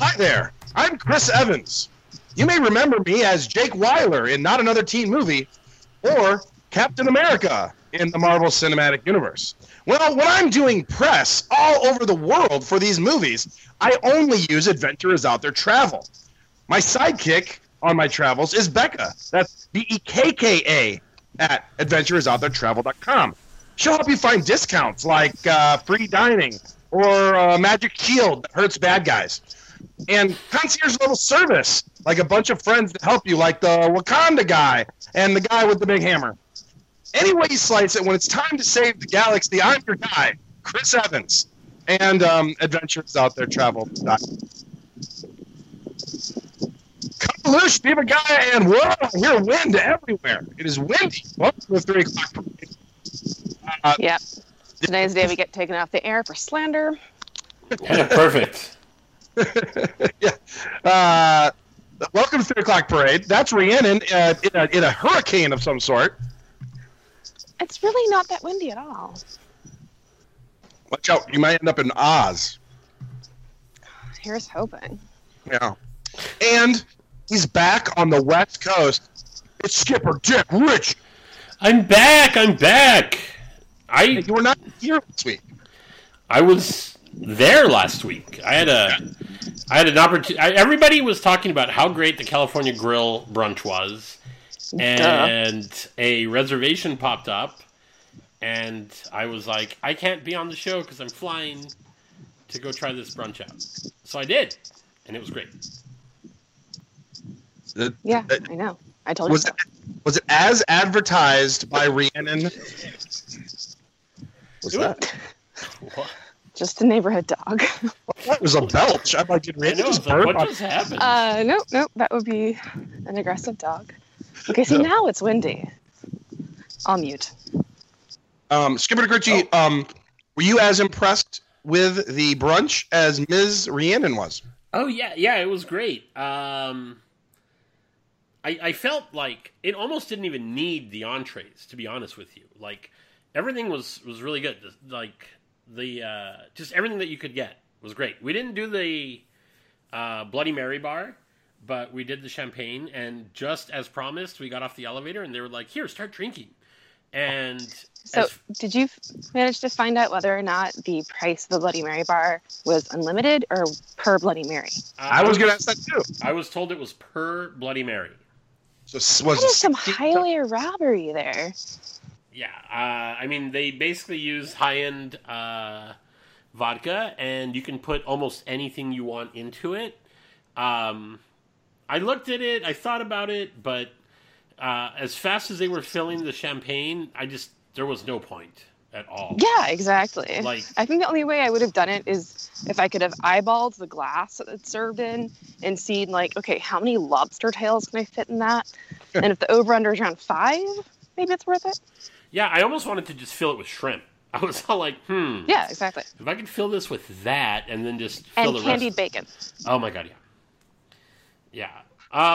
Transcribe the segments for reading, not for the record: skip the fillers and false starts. Hi there, I'm Chris Evans. You may remember me as Jake Wyler in Not Another Teen Movie or Captain America in the Marvel Cinematic Universe. Well, when I'm doing press all over the world for these movies, I only use Adventure is Out There Travel. My sidekick on my travels is Becca. That's B-E-K-K-A at AdventureIsOutThereTravel.com. She'll help you find discounts like free dining or Magic Shield that hurts bad guys. And concierge level service, like a bunch of friends that help you, like the Wakanda guy and the guy with the big hammer. Any way you slice it, when it's time to save the galaxy, I'm your guy, Chris Evans, and AdventureIsOutThereTravel.com. Kalush, Diva Gaia, and whoa, I hear wind everywhere. It is windy. Welcome to the 3 o'clock parade. Yep. Today's the day we get taken off the air for slander. Perfect. Yeah. Welcome to 3 o'clock parade. That's Rhiannon in a hurricane of some sort. It's really not that windy at all. Watch out. You might end up in Oz. Here's hoping. Yeah. And he's back on the West Coast. It's Skipper Dick Rich. I'm back. You were not here this week. I was there last week. I had an opportunity. Everybody was talking about how great the California Grill brunch was. And a reservation popped up, and I was like, I can't be on the show because I'm flying to go try this brunch out. So I did, and it was great. Yeah, I know. I told you so. Was it as advertised by Rhiannon? Was that? What? Just a neighborhood dog. That was a belch. I'm like, did Rhiannon just burp? What just happened? No, that would be an aggressive dog. Okay, so now it's windy. I'll mute. Skipper DeGricci, were you as impressed with the brunch as Ms. Rhiannon was? Oh, yeah, it was great. I felt like it almost didn't even need the entrees, to be honest with you. Like, everything was really good. Like, the just everything that you could get was great. We didn't do the Bloody Mary bar, but we did the champagne, and just as promised, we got off the elevator, and they were like, here, start drinking. And so did you manage to find out whether or not the price of the Bloody Mary bar was unlimited or per Bloody Mary? I was going to ask that, too. I was told it was per Bloody Mary. So was some highway robbery there. Yeah. I mean, they basically use high-end vodka, and you can put almost anything you want into it. I looked at it, I thought about it, but as fast as they were filling the champagne, there was no point at all. Yeah, exactly. Like, I think the only way I would have done it is if I could have eyeballed the glass that it's served in and seen, like, okay, how many lobster tails can I fit in that? And if the over-under is around 5, maybe it's worth it. Yeah, I almost wanted to just fill it with shrimp. I was all like, yeah, exactly. If I could fill this with that and then just fill the rest. And candied bacon. Oh, my God, yeah. Yeah,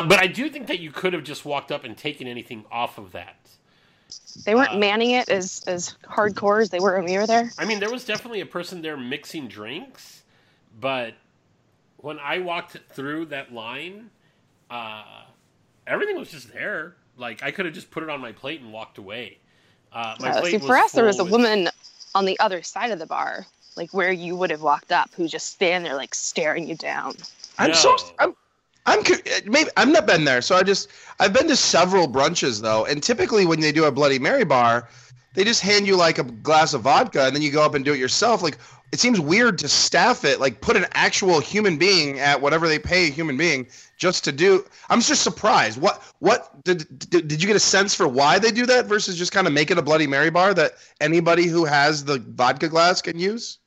but I do think that you could have just walked up and taken anything off of that. They weren't manning it as hardcore as they were when we were there. I mean, there was definitely a person there mixing drinks, but when I walked through that line, everything was just there. Like, I could have just put it on my plate and walked away. For us, there was a woman on the other side of the bar, like where you would have walked up, who just stand there like staring you down. I've not been there, so I've been to several brunches though, and typically when they do a Bloody Mary bar, they just hand you like a glass of vodka, and then you go up and do it yourself. Like, it seems weird to staff it, like put an actual human being at whatever they pay a human being just to do. I'm just surprised. What did you get a sense for why they do that versus just kind of make it a Bloody Mary bar that anybody who has the vodka glass can use?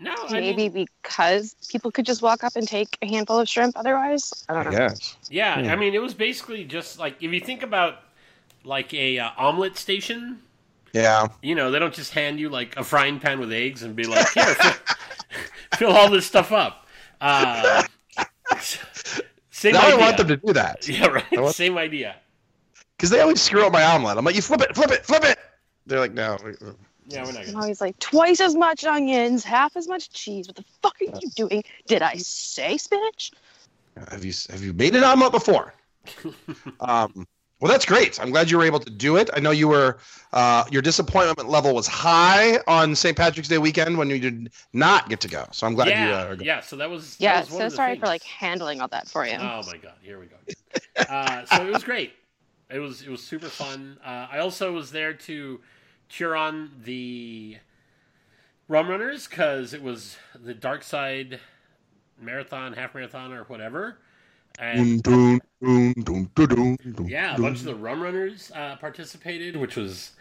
No, because people could just walk up and take a handful of shrimp otherwise? I don't know. Guess. Yeah, I mean, it was basically just like, if you think about like a omelet station. Yeah. You know, they don't just hand you like a frying pan with eggs and be like, here, fill all this stuff up. Same idea. I want them to do that. Yeah, right? Same idea. Because they always screw up my omelet. I'm like, you flip it, flip it, flip it. They're like, no. Yeah, we're not gonna. Now he's like, twice as much onions, half as much cheese. What the fuck are you doing? Did I say spinach? Have you made an omelet before? Well, that's great. I'm glad you were able to do it. I know you were. Your disappointment level was high on St. Patrick's Day weekend when you did not get to go. So I'm glad you are going. Yeah, so that was. Yeah, that was so sorry for handling all that for you. Oh my God, here we go. So it was great. It was super fun. I also was there to cheer on the Rum Runners because it was the Dark Side marathon, half marathon, or whatever. And yeah, a bunch of the Rum Runners participated, which was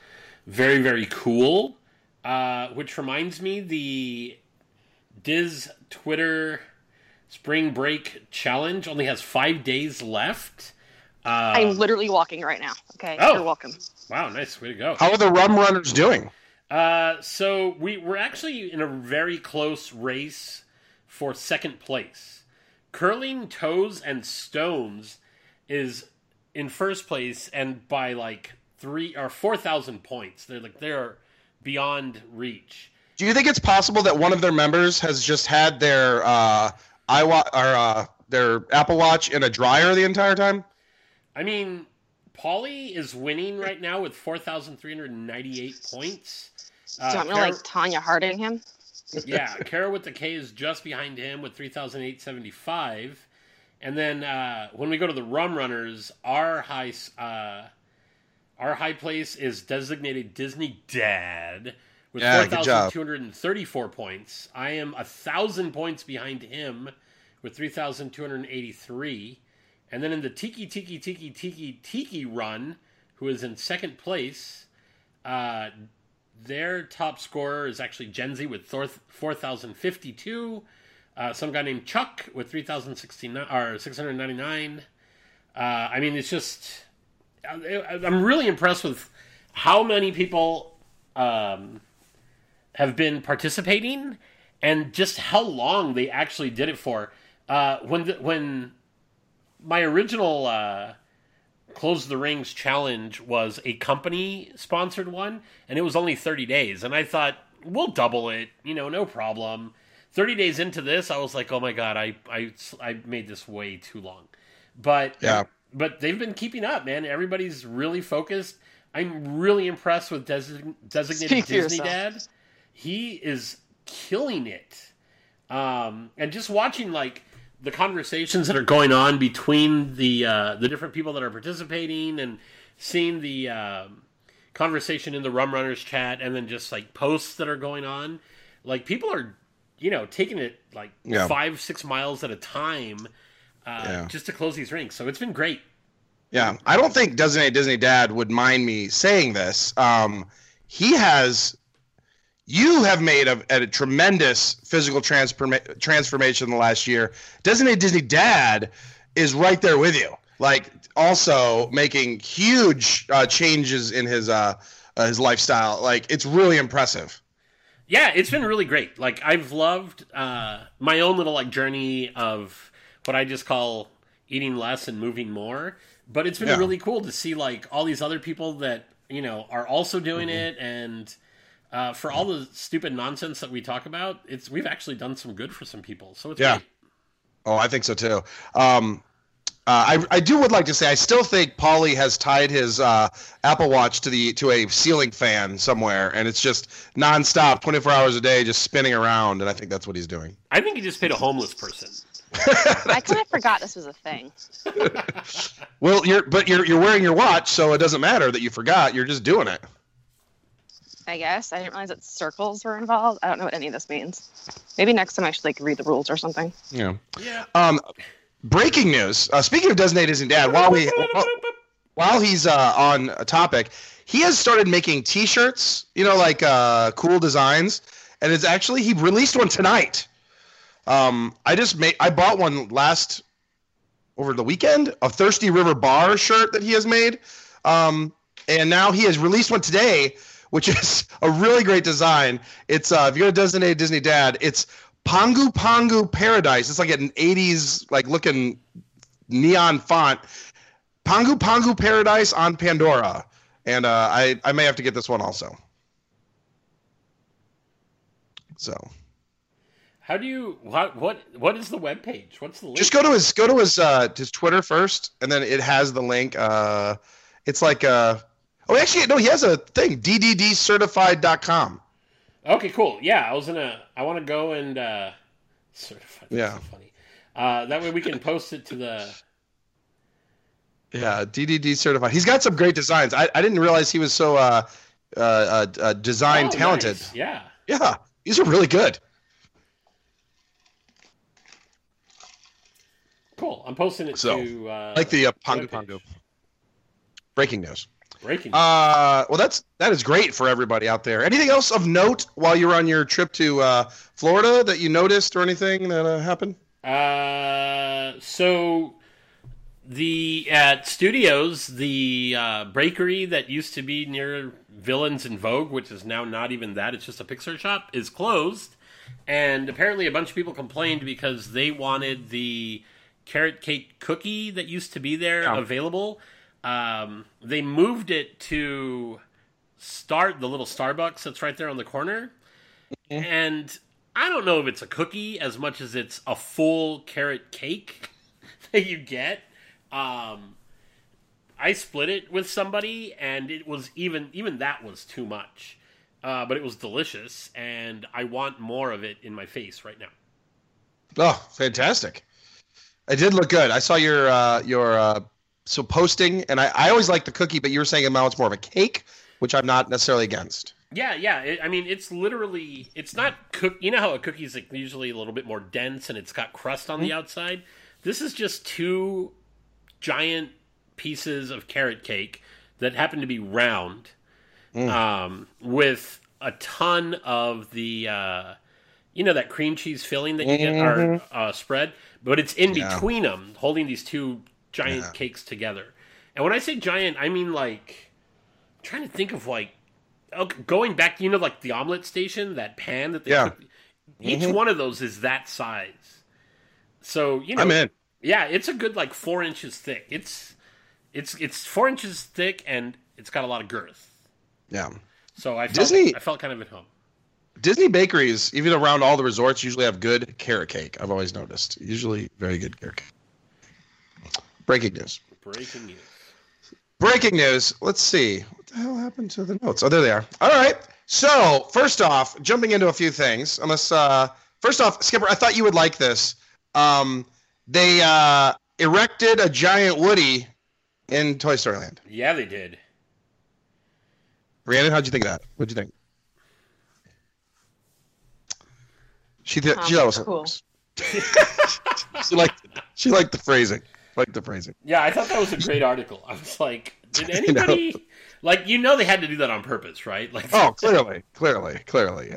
very, very cool. Which reminds me, the Diz Twitter Spring Break Challenge only has 5 days left. I'm literally walking right now. Okay, you're welcome. Wow, nice. Way to go. How are the Rum Runners doing? So we're actually in a very close race for second place. Curling Toes and Stones is in first place, and by 3 or 4,000 points. They're beyond reach. Do you think it's possible that one of their members has just had their their Apple Watch in a dryer the entire time? I mean, Polly is winning right now with 4,398 points. Do you want me to Tanya Harding him? Yeah, Kara with the K is just behind him with 3,875. And then when we go to the Rum Runners, our high place is designated Disney Dad with 4,234 points. I am 1,000 points behind him with 3,283. And then in the Tiki Run, who is in second place, their top scorer is actually Gen Z with 4,052. Some guy named Chuck with 3,069 or 699. I mean, it's just I'm really impressed with how many people have been participating and just how long they actually did it for. When my original Close the Rings challenge was a company-sponsored one, and it was only 30 days. And I thought, we'll double it, no problem. 30 days into this, I was like, oh my God, I made this way too long. But they've been keeping up, man. Everybody's really focused. I'm really impressed with designated Disney Dad. He is killing it. And just watching, the conversations that are going on between the different people that are participating and seeing the conversation in the Rum Runners chat and then just posts that are going on, people are, taking it 5-6 miles at a time just to close these rings. So it's been great. Yeah, I don't think Designated Disney Dad would mind me saying this. You have made a tremendous physical transformation in the last year. Designated Disney Dad is right there with you. Also making huge changes in his lifestyle. It's really impressive. Yeah, it's been really great. I've loved my own little journey of what I just call eating less and moving more. But it's been really cool to see all these other people that are also doing it and. For all the stupid nonsense that we talk about, we've actually done some good for some people. So it's great. Oh, I think so too. I do would like to say I still think Polly has tied his Apple Watch to a ceiling fan somewhere, and it's just nonstop, 24 hours a day, just spinning around. And I think that's what he's doing. I think he just paid a homeless person. I kind of forgot this was a thing. Well, you're wearing your watch, so it doesn't matter that you forgot. You're just doing it. I guess. I didn't realize that circles were involved. I don't know what any of this means. Maybe next time I should read the rules or something. Yeah. Yeah. Breaking news. Speaking of Designated Disney Dad, while he's on a topic, he has started making T-shirts. Cool designs, and it's actually he released one tonight. I bought one last over the weekend, a Thirsty River Bar shirt that he has made, and now he has released one today. Which is a really great design. It's if you go to Designated Disney Dad, it's Pongu Pongu Paradise. It's an 80s looking neon font. Pongu Pongu Paradise on Pandora, and I may have to get this one also. So how do you what is the webpage? What's the link? Just go to his Twitter first, and then it has the link. It's like he has a thing, dddcertified.com. Okay, cool. Yeah, I want to go and certify. That's so funny. That way we can post it to the. Yeah, DDD certified. He's got some great designs. I didn't realize he was so design talented. Nice. Yeah. Yeah, these are really good. Cool. I'm posting it to like the Pongu Pongu. Breaking news. Well, that is great for everybody out there. Anything else of note while you were on your trip to Florida that you noticed or anything that happened? So the at Studios, the bakery that used to be near Villains and Vogue, which is now not even that, it's just a Pixar shop, is closed. And apparently a bunch of people complained because they wanted the carrot cake cookie that used to be there available. They moved it to the little Starbucks that's right there on the corner. Mm-hmm. And I don't know if it's a cookie as much as it's a full carrot cake that you get. I split it with somebody, and it was even that was too much. But it was delicious, and I want more of it in my face right now. Oh, fantastic. It did look good. I saw your posting, and I always like the cookie, but you were saying now it's more of a cake, which I'm not necessarily against. Yeah. It's literally, it's not cooked. You know how a cookie is like usually a little bit more dense, and it's got crust on the outside? This is just two giant pieces of carrot cake that happen to be round, with a ton of the, that cream cheese filling that you get our spread, but it's in between them, holding these two giant cakes together. And when I say giant, I mean like, I'm trying to think of like, going back, like the omelet station, that pan that they cook. Each one of those is that size. So, I'm in. Yeah, it's a good like 4 inches thick. It's 4 inches thick, and it's got a lot of girth. Yeah. So I felt kind of at home. Disney bakeries, even around all the resorts, usually have good carrot cake. I've always noticed. Usually very good carrot cake. Breaking news. Let's see. What the hell happened to the notes? Oh, there they are. All right. So, first off, jumping into a few things. First off, Skipper, I thought you would like this. They erected a giant Woody in Toy Story Land. Yeah, they did. Rhiannon, how'd you think of that? What'd you think? She thought it was cool. She liked the phrasing. Yeah, I thought that was a great article. I was like, did anybody... they had to do that on purpose, right? Clearly.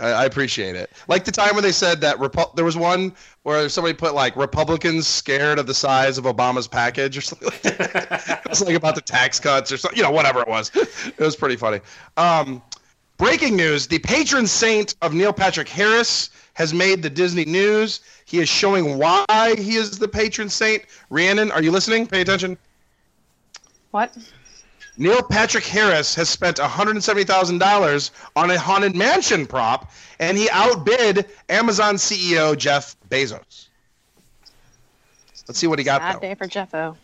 I appreciate it. Like the time where they said that... there was one where somebody put, Republicans scared of the size of Obama's package or something like that. It was, about the tax cuts or something. Whatever it was. It was pretty funny. Breaking news. The patron saint of Neil Patrick Harris has made the Disney news. He is showing why he is the patron saint. Rhiannon, are you listening? Pay attention. What? Neil Patrick Harris has spent $170,000 on a haunted mansion prop, and he outbid Amazon CEO Jeff Bezos. Let's see what he got. Bad day for Jeffo.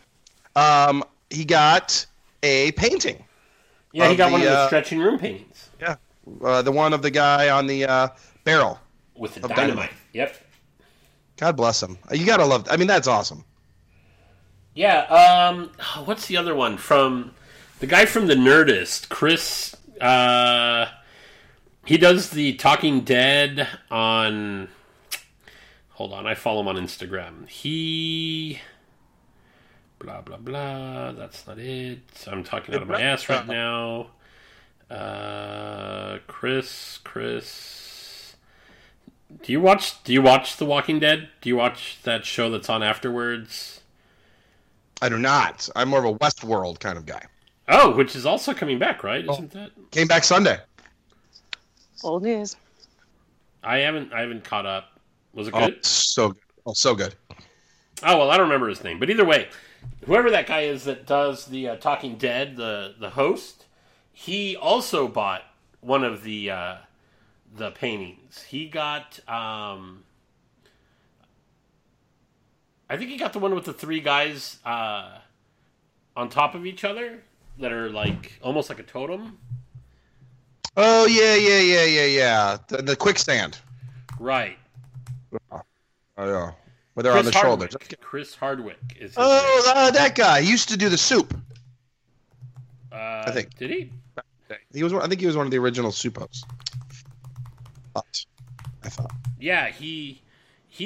He got a painting. Yeah, he got one of the stretching room paintings. Yeah, the one of the guy on the barrel. With the dynamite. Yep. God bless him. You gotta love. That's awesome. Yeah. What's the other one from the guy from The Nerdist, Chris? He does the Talking Dead on. Hold on, I follow him on Instagram. He. Blah blah blah. That's not it. I'm talking out of my ass right now. Chris. Do you watch The Walking Dead? Do you watch that show that's on afterwards? I do not. I'm more of a Westworld kind of guy. Oh, which is also coming back, right? Isn't that? Came back Sunday. Old news. I haven't caught up. Was it good? So good. Oh, so good. Oh, well, I don't remember his name, but either way, whoever that guy is that does the Talking Dead, the host, he also bought one of the the paintings. He got, I think he got the one with the three guys on top of each other that are like almost like a totem. Oh, yeah. The quicksand. Right. Oh, yeah. But they're Chris on the Hardwick. Shoulders. Chris Hardwick is his name. That guy. He used to do the soup. I think. Did he? I think he was one of the original soup hosts. I thought. Yeah, he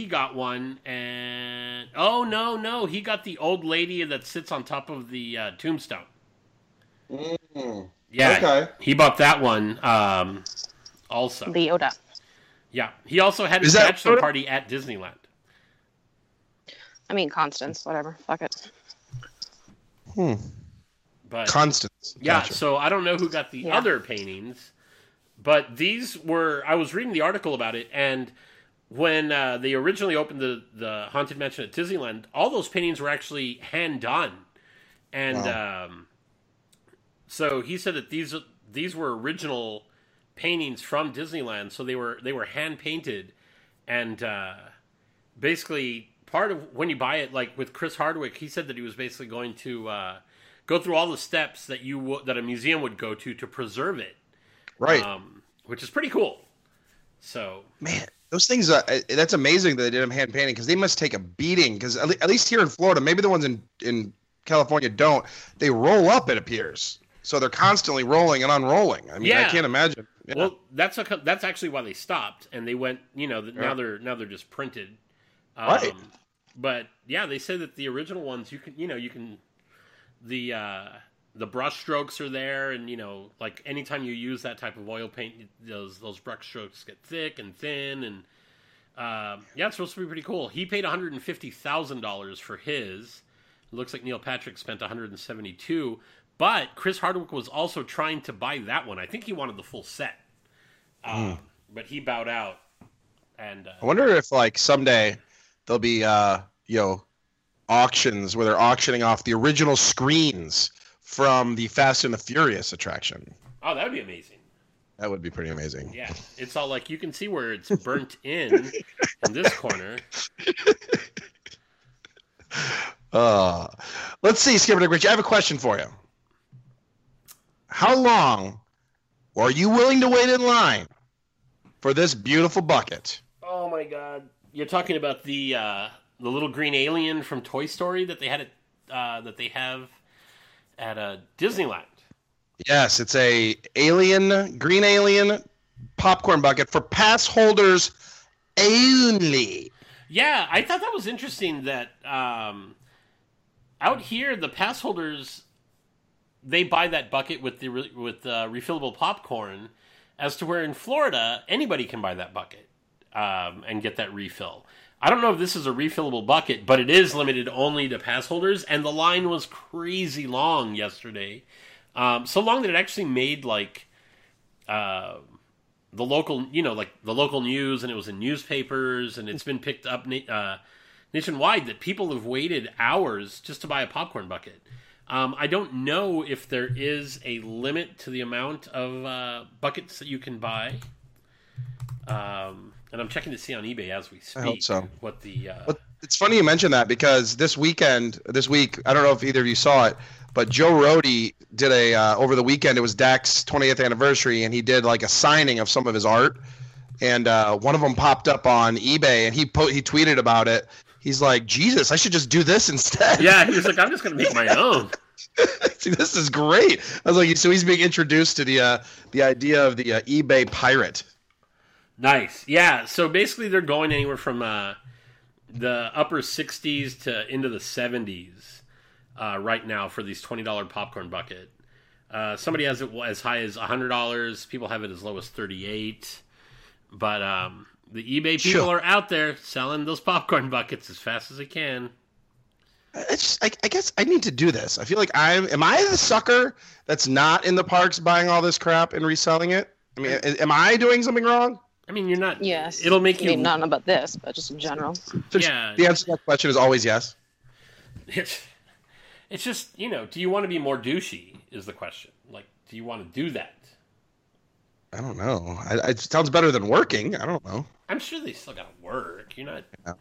got one, and no, he got the old lady that sits on top of the tombstone. Mm. Yeah, okay. He bought that one. Also, the Yoda. Yeah, he also had his bachelor party at Disneyland. I mean, Constance, whatever. Fuck it. But Constance. Yeah, gotcha. So I don't know who got the other paintings, but these were... I was reading the article about it, and when they originally opened the Haunted Mansion at Disneyland, all those paintings were actually hand-done. And so he said that these were original paintings from Disneyland, so they were hand-painted. And basically, part of when you buy it, like with Chris Hardwick, he said that he was basically going to... go through all the steps that that a museum would go to preserve it, right? Which is pretty cool. So, man, those things that's amazing that they did them hand painting, because they must take a beating. Because at least here in Florida, maybe the ones in California don't. They roll up, it appears. So they're constantly rolling and unrolling. I mean, I can't imagine. Yeah. Well, that's actually why they stopped, and they went. You know, now they're just printed. Right. But yeah, they say that the original ones you can. The brush strokes are there, and like anytime you use that type of oil paint, those brush strokes get thick and thin, and it's supposed to be pretty cool. He paid $150,000 for his. It looks like Neil Patrick spent $172,000, but Chris Hardwick was also trying to buy that one. I think he wanted the full set, but he bowed out. And I wonder if like someday there'll be auctions where they're auctioning off the original screens from the Fast and the Furious attraction. Oh, that would be amazing. That would be pretty amazing. Yeah, it's all like you can see where it's burnt in this corner. Let's see, Skipper Dick Rich, I have a question for you. How long are you willing to wait in line for this beautiful bucket? Oh my God, you're talking about the little green alien from Toy Story that they had at Disneyland. Yes, it's a green alien popcorn bucket for pass holders only. Yeah, I thought that was interesting that out here the pass holders, they buy that bucket with the refillable popcorn, as to where in Florida anybody can buy that bucket and get that refill. I don't know if this is a refillable bucket, but it is limited only to pass holders, and the line was crazy long yesterday. So long that it actually made the local news, and it was in newspapers, and it's been picked up nationwide that people have waited hours just to buy a popcorn bucket. I don't know if there is a limit to the amount of buckets that you can buy. And I'm checking to see on eBay as we speak. I hope so. What the? It's funny you mention that, because this week, I don't know if either of you saw it, but Joe Rohde did a over the weekend. It was Dak's 20th anniversary, and he did like a signing of some of his art, and one of them popped up on eBay, and he tweeted about it. He's like, Jesus, I should just do this instead. Yeah, he was like, I'm just gonna make my own. See, this is great. I was like, so he's being introduced to the idea of the eBay pirate. Nice. Yeah, so basically they're going anywhere from the upper 60s to into the 70s right now for these $20 popcorn bucket. Somebody has it as high as $100. People have it as low as $38. But the eBay people are out there selling those popcorn buckets as fast as they can. I guess I need to do this. I feel like am I the sucker that's not in the parks buying all this crap and reselling it? I mean, am I doing something wrong? I mean, you're not. Yes. It'll make you. I mean, not about this, but just in general. So yeah. The answer to that question is always yes. It's just, do you want to be more douchey is the question. Like, do you want to do that? I don't know. It sounds better than working. I don't know. I'm sure they still got to work. You're not. Yeah.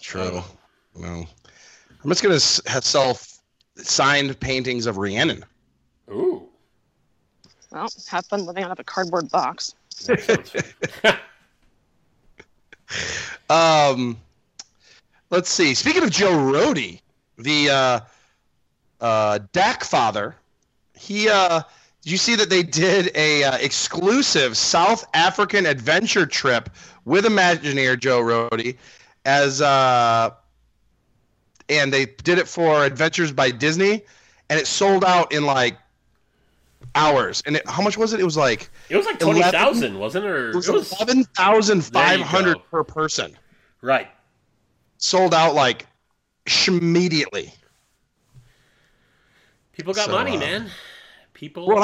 True. Oh. No. I'm just going to have signed paintings of Rhiannon. Ooh. Well, have fun living out of a cardboard box. Let's see. Speaking of Joe Rohde, the Dak father, he did you see that they did a exclusive South African adventure trip with Imagineer Joe Rohde as and they did it for Adventures by Disney, and it sold out in like hours. And how much was it? It was like 20,000, wasn't it? Or it was 11,500 per person. Right. Sold out like immediately. People got money, man. People got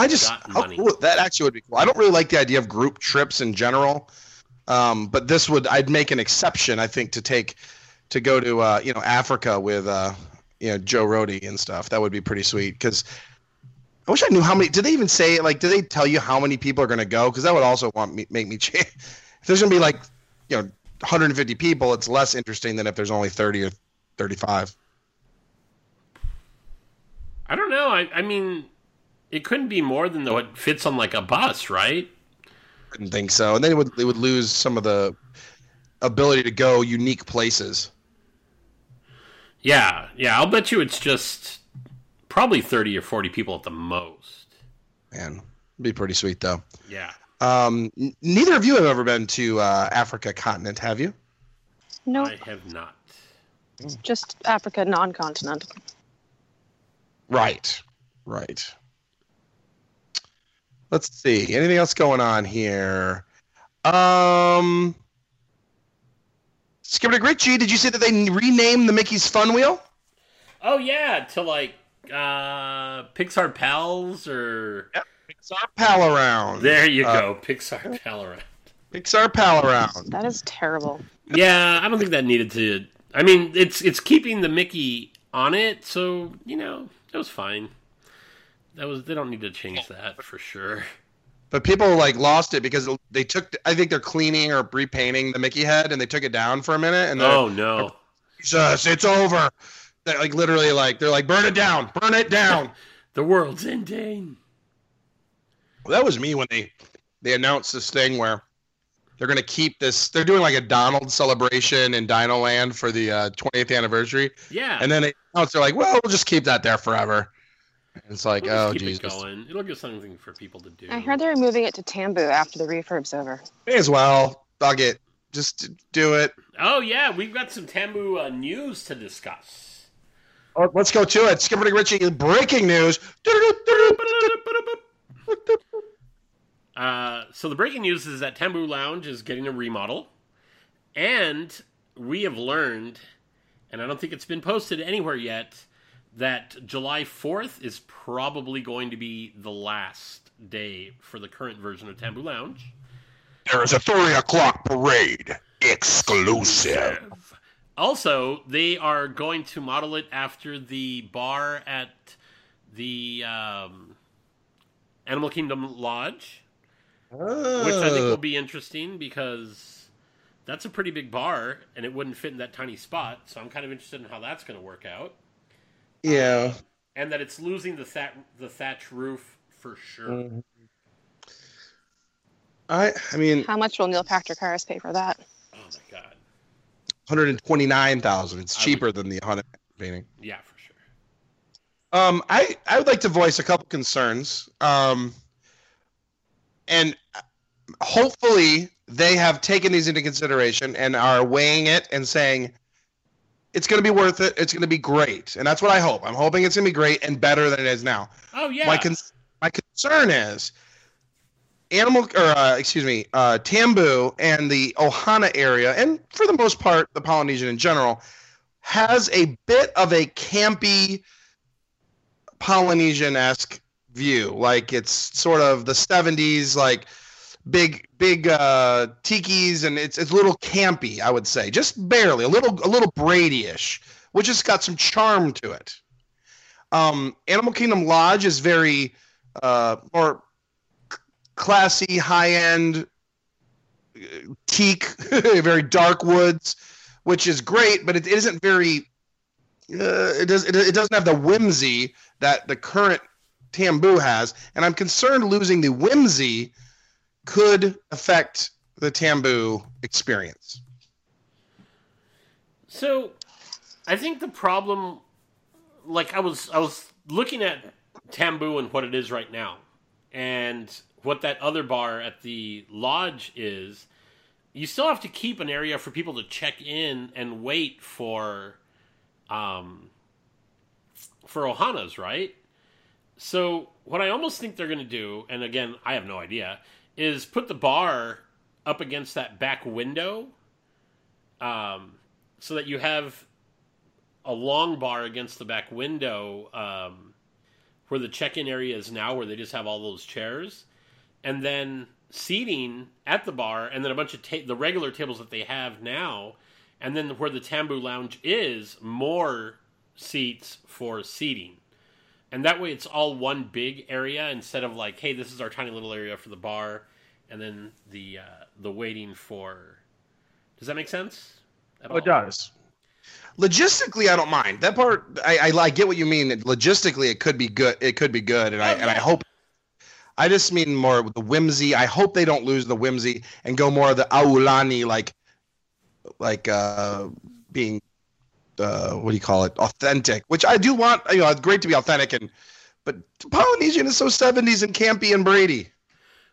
money. Cool, that actually would be cool. I don't really like the idea of group trips in general, but this I'd make an exception, I think, to go to Africa with Joe Rohde and stuff. That would be pretty sweet because. I wish I knew how many. Did they even say, like, did they tell you how many people are going to go? Because that would also make me change. If there's going to be, 150 people, it's less interesting than if there's only 30 or 35. I don't know. I mean, it couldn't be more than what fits on, a bus, right? I didn't think so. And then it would lose some of the ability to go unique places. Yeah. I'll bet you it's just... probably 30 or 40 people at the most. Man, it'd be pretty sweet, though. Yeah. Neither of you have ever been to Africa continent, have you? No. I have not. Just Africa non-continent. Right. Let's see. Anything else going on here? Skipper Dick Rich, did you see that they renamed the Mickey's Fun Wheel? Oh, yeah, to, Pixar Pals or... Yep, Pixar Pal Around. There you go, Pixar Pal Around. Pixar Pal Around. That is terrible. Yeah, I don't think that needed to... I mean, it's keeping the Mickey on it, so, that was fine. They don't need to change that, for sure. But people, lost it because they took... I think they're cleaning or repainting the Mickey head, and they took it down for a minute, and oh, no. Jesus, it's over! They're literally, they're burn it down. The world's ending. Well, that was me when they announced this thing where they're going to keep this. They're doing a Donald celebration in Dino Land for the 20th anniversary. Yeah. And then they announced, they're we'll just keep that there forever. And it's we'll keep Jesus. It going. It'll give something for people to do. I heard they're moving it to Tambu after the refurb's over. May as well. Dog it. Just do it. Oh, yeah. We've got some Tambu news to discuss. Oh, let's go to it. Skipper Dick Richie, breaking news. So the breaking news is that Tambu Lounge is getting a remodel. And we have learned, and I don't think it's been posted anywhere yet, that July 4th is probably going to be the last day for the current version of Tambu Lounge. There is a 3 o'clock parade. Exclusive. Also, they are going to model it after the bar at the Animal Kingdom Lodge, which I think will be interesting because that's a pretty big bar, and it wouldn't fit in that tiny spot, so I'm kind of interested in how that's going to work out. Yeah. And that it's losing the thatch roof for sure. Mm-hmm. I mean... How much will Neil Patrick Harris pay for that? Oh, my God. $129,000. It's cheaper than the Ohana painting. Yeah, for sure. I would like to voice a couple concerns. And hopefully they have taken these into consideration and are weighing it and saying it's going to be worth it. It's going to be great, and that's what I hope. I'm hoping it's going to be great and better than it is now. Oh yeah. My concern is Tambu and the Ohana area, and for the most part, the Polynesian in general, has a bit of a campy Polynesian-esque view. It's sort of the 70s, big tikis, and it's a little campy, I would say. Just barely, a little Brady-ish, which has got some charm to it. Animal Kingdom Lodge is very... classy, high-end, teak, very dark woods, which is great, but it isn't very... it doesn't have the whimsy that the current Tambu has, and I'm concerned losing the whimsy could affect the Tambu experience. So, I think the problem... Like, I was looking at Tambu and what it is right now, and what that other bar at the lodge is. You still have to keep an area for people to check in and wait for Ohana's, right? So what I almost think they're going to do, and again, I have no idea, is put the bar up against that back window, so that you have a long bar against the back window, where the check-in area is now, where they just have all those chairs, and then seating at the bar, and then a bunch of the regular tables that they have now, and then where the Tambu Lounge is, more seats for seating. And that way it's all one big area instead of like, hey, this is our tiny little area for the bar, and then the waiting for... Does that make sense? Oh, it does. Logistically, I don't mind that part. I get what you mean. Logistically, it could be good. It could be good, and I hope. I just mean more with the whimsy. I hope they don't lose the whimsy and go more of the Aulani, like being, what do you call it, authentic. Which I do want. You know, it's great to be authentic, but Polynesian is so 70s and campy and Brady.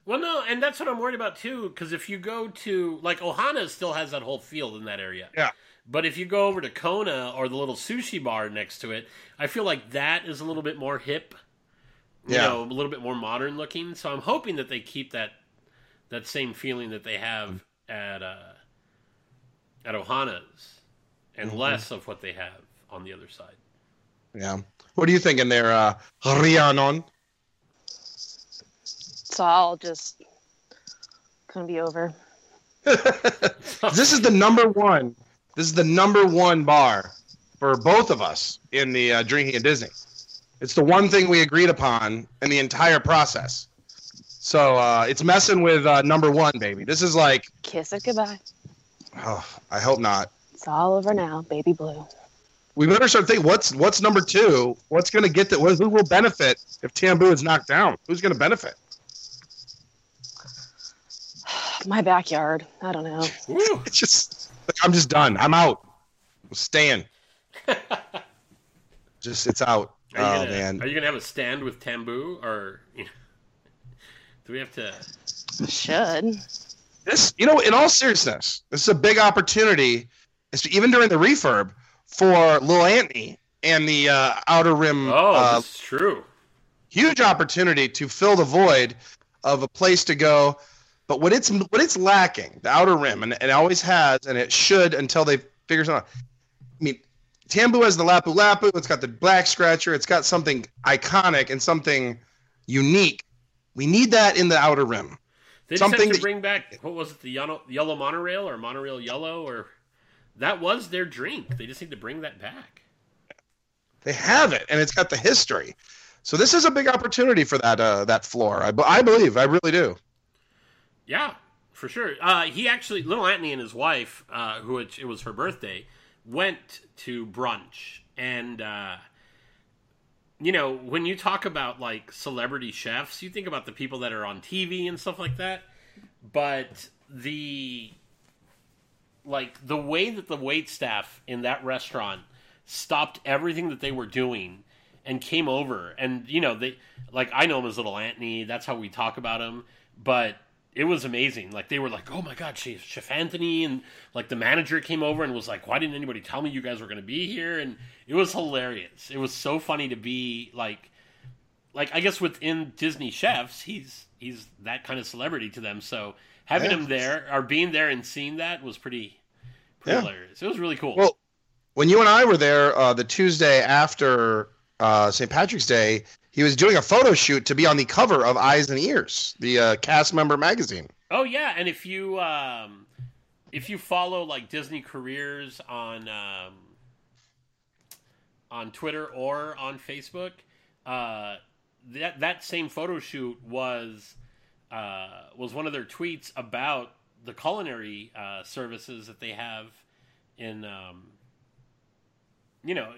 Well, no, and that's what I'm worried about too. Because if you go to like Ohana, still has that whole field in that area. Yeah. But if you go over to Kona or the little sushi bar next to it, I feel like that is a little bit more hip, you know, a little bit more modern looking. So I'm hoping that they keep that same feeling that they have at Ohana's, and less of what they have on the other side. Yeah. What are you thinking there, Rhiannon? It's all just going to be over. This is the number one bar for both of us in the drinking at Disney. It's the one thing we agreed upon in the entire process. So it's messing with number one, baby. This is like... Kiss it goodbye. Oh, I hope not. It's all over now, baby blue. We better start thinking, what's number two? What's going to get that? Who will benefit if Tambu is knocked down? Who's going to benefit? My backyard. I don't know. It's just... I'm just done. I'm out. I'm staying. It's out. Are you gonna have a stand with Tambu, or do we have to? Should this? In all seriousness, this is a big opportunity. Even during the refurb for Little Anthony and the Outer Rim. Oh, that's true. Huge opportunity to fill the void of a place to go. But what it's lacking, the Outer Rim, and it always has, and it should until they figure something out. I mean, Tambu has the Lapu Lapu. It's got the Black Scratcher. It's got something iconic and something unique. We need that in the Outer Rim. They something to bring back, what was it, the yellow monorail or monorail yellow? Or that was their drink. They just need to bring that back. They have it, and it's got the history. So this is a big opportunity for that floor. I believe. I really do. Yeah, for sure. He actually, Little Anthony and his wife, who it was her birthday, went to brunch. And, when you talk about, like, celebrity chefs, you think about the people that are on TV and stuff like that. But the way that the waitstaff in that restaurant stopped everything that they were doing and came over. And, they, like, I know him as Little Anthony. That's how we talk about him. But... It was amazing. Like, they were like, oh, my God, Chef Anthony. And, like, the manager came over and was like, why didn't anybody tell me you guys were going to be here? And it was hilarious. It was so funny to be, like I guess within Disney chefs, he's that kind of celebrity to them. So having him there, or being there and seeing that was pretty hilarious. It was really cool. Well, when you and I were there the Tuesday after St. Patrick's Day, he was doing a photo shoot to be on the cover of Eyes and Ears, the cast member magazine. Oh yeah, and if you follow like Disney careers on Twitter or on Facebook, that same photo shoot was was one of their tweets about the culinary services that they have in, you know,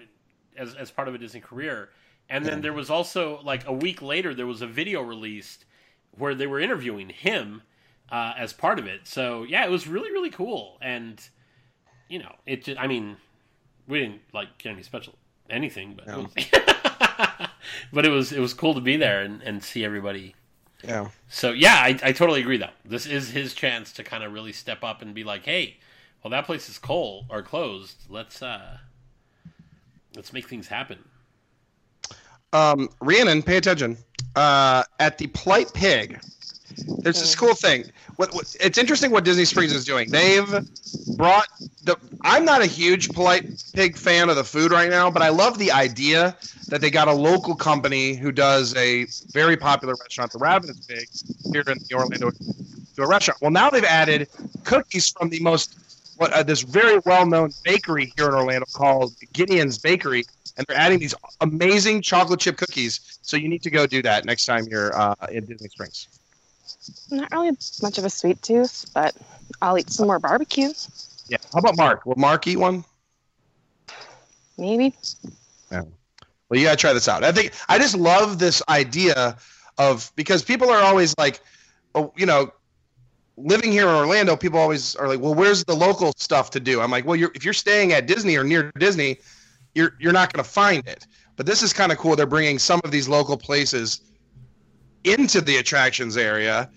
as part of a Disney career. And then there was also, like, a week later, there was a video released where they were interviewing him as part of it. So, yeah, it was really, really cool. And, you know, it just, I mean, we didn't, like, get any special anything, but but it was cool to be there and see everybody. Yeah. So, yeah, I totally agree, though. This is his chance to kind of really step up and be like, hey, well, that place is closed. Let's make things happen. Rhiannon, pay attention. At the Polite Pig, there's this cool thing. It's interesting what Disney Springs is doing. They've brought I'm not a huge Polite Pig fan of the food right now, but I love the idea that they got a local company who does a very popular restaurant, the Ravenous Pig, here in the Orlando, to a restaurant. Well, now they've added cookies from the this very well-known bakery here in Orlando called Gideon's Bakery. And they're adding these amazing chocolate chip cookies, so you need to go do that next time you're in Disney Springs. I'm not really much of a sweet tooth, but I'll eat some more barbecue. Yeah. How about Mark? Will Mark eat one? Maybe. Yeah. Well, you gotta try this out. I just love this idea of, because people are always like, oh, you know, living here in Orlando, people always are like, well, where's the local stuff to do? I'm like, well, if you're staying at Disney or near Disney, you're not going to find it. But this is kind of cool. They're bringing some of these local places into the attractions area,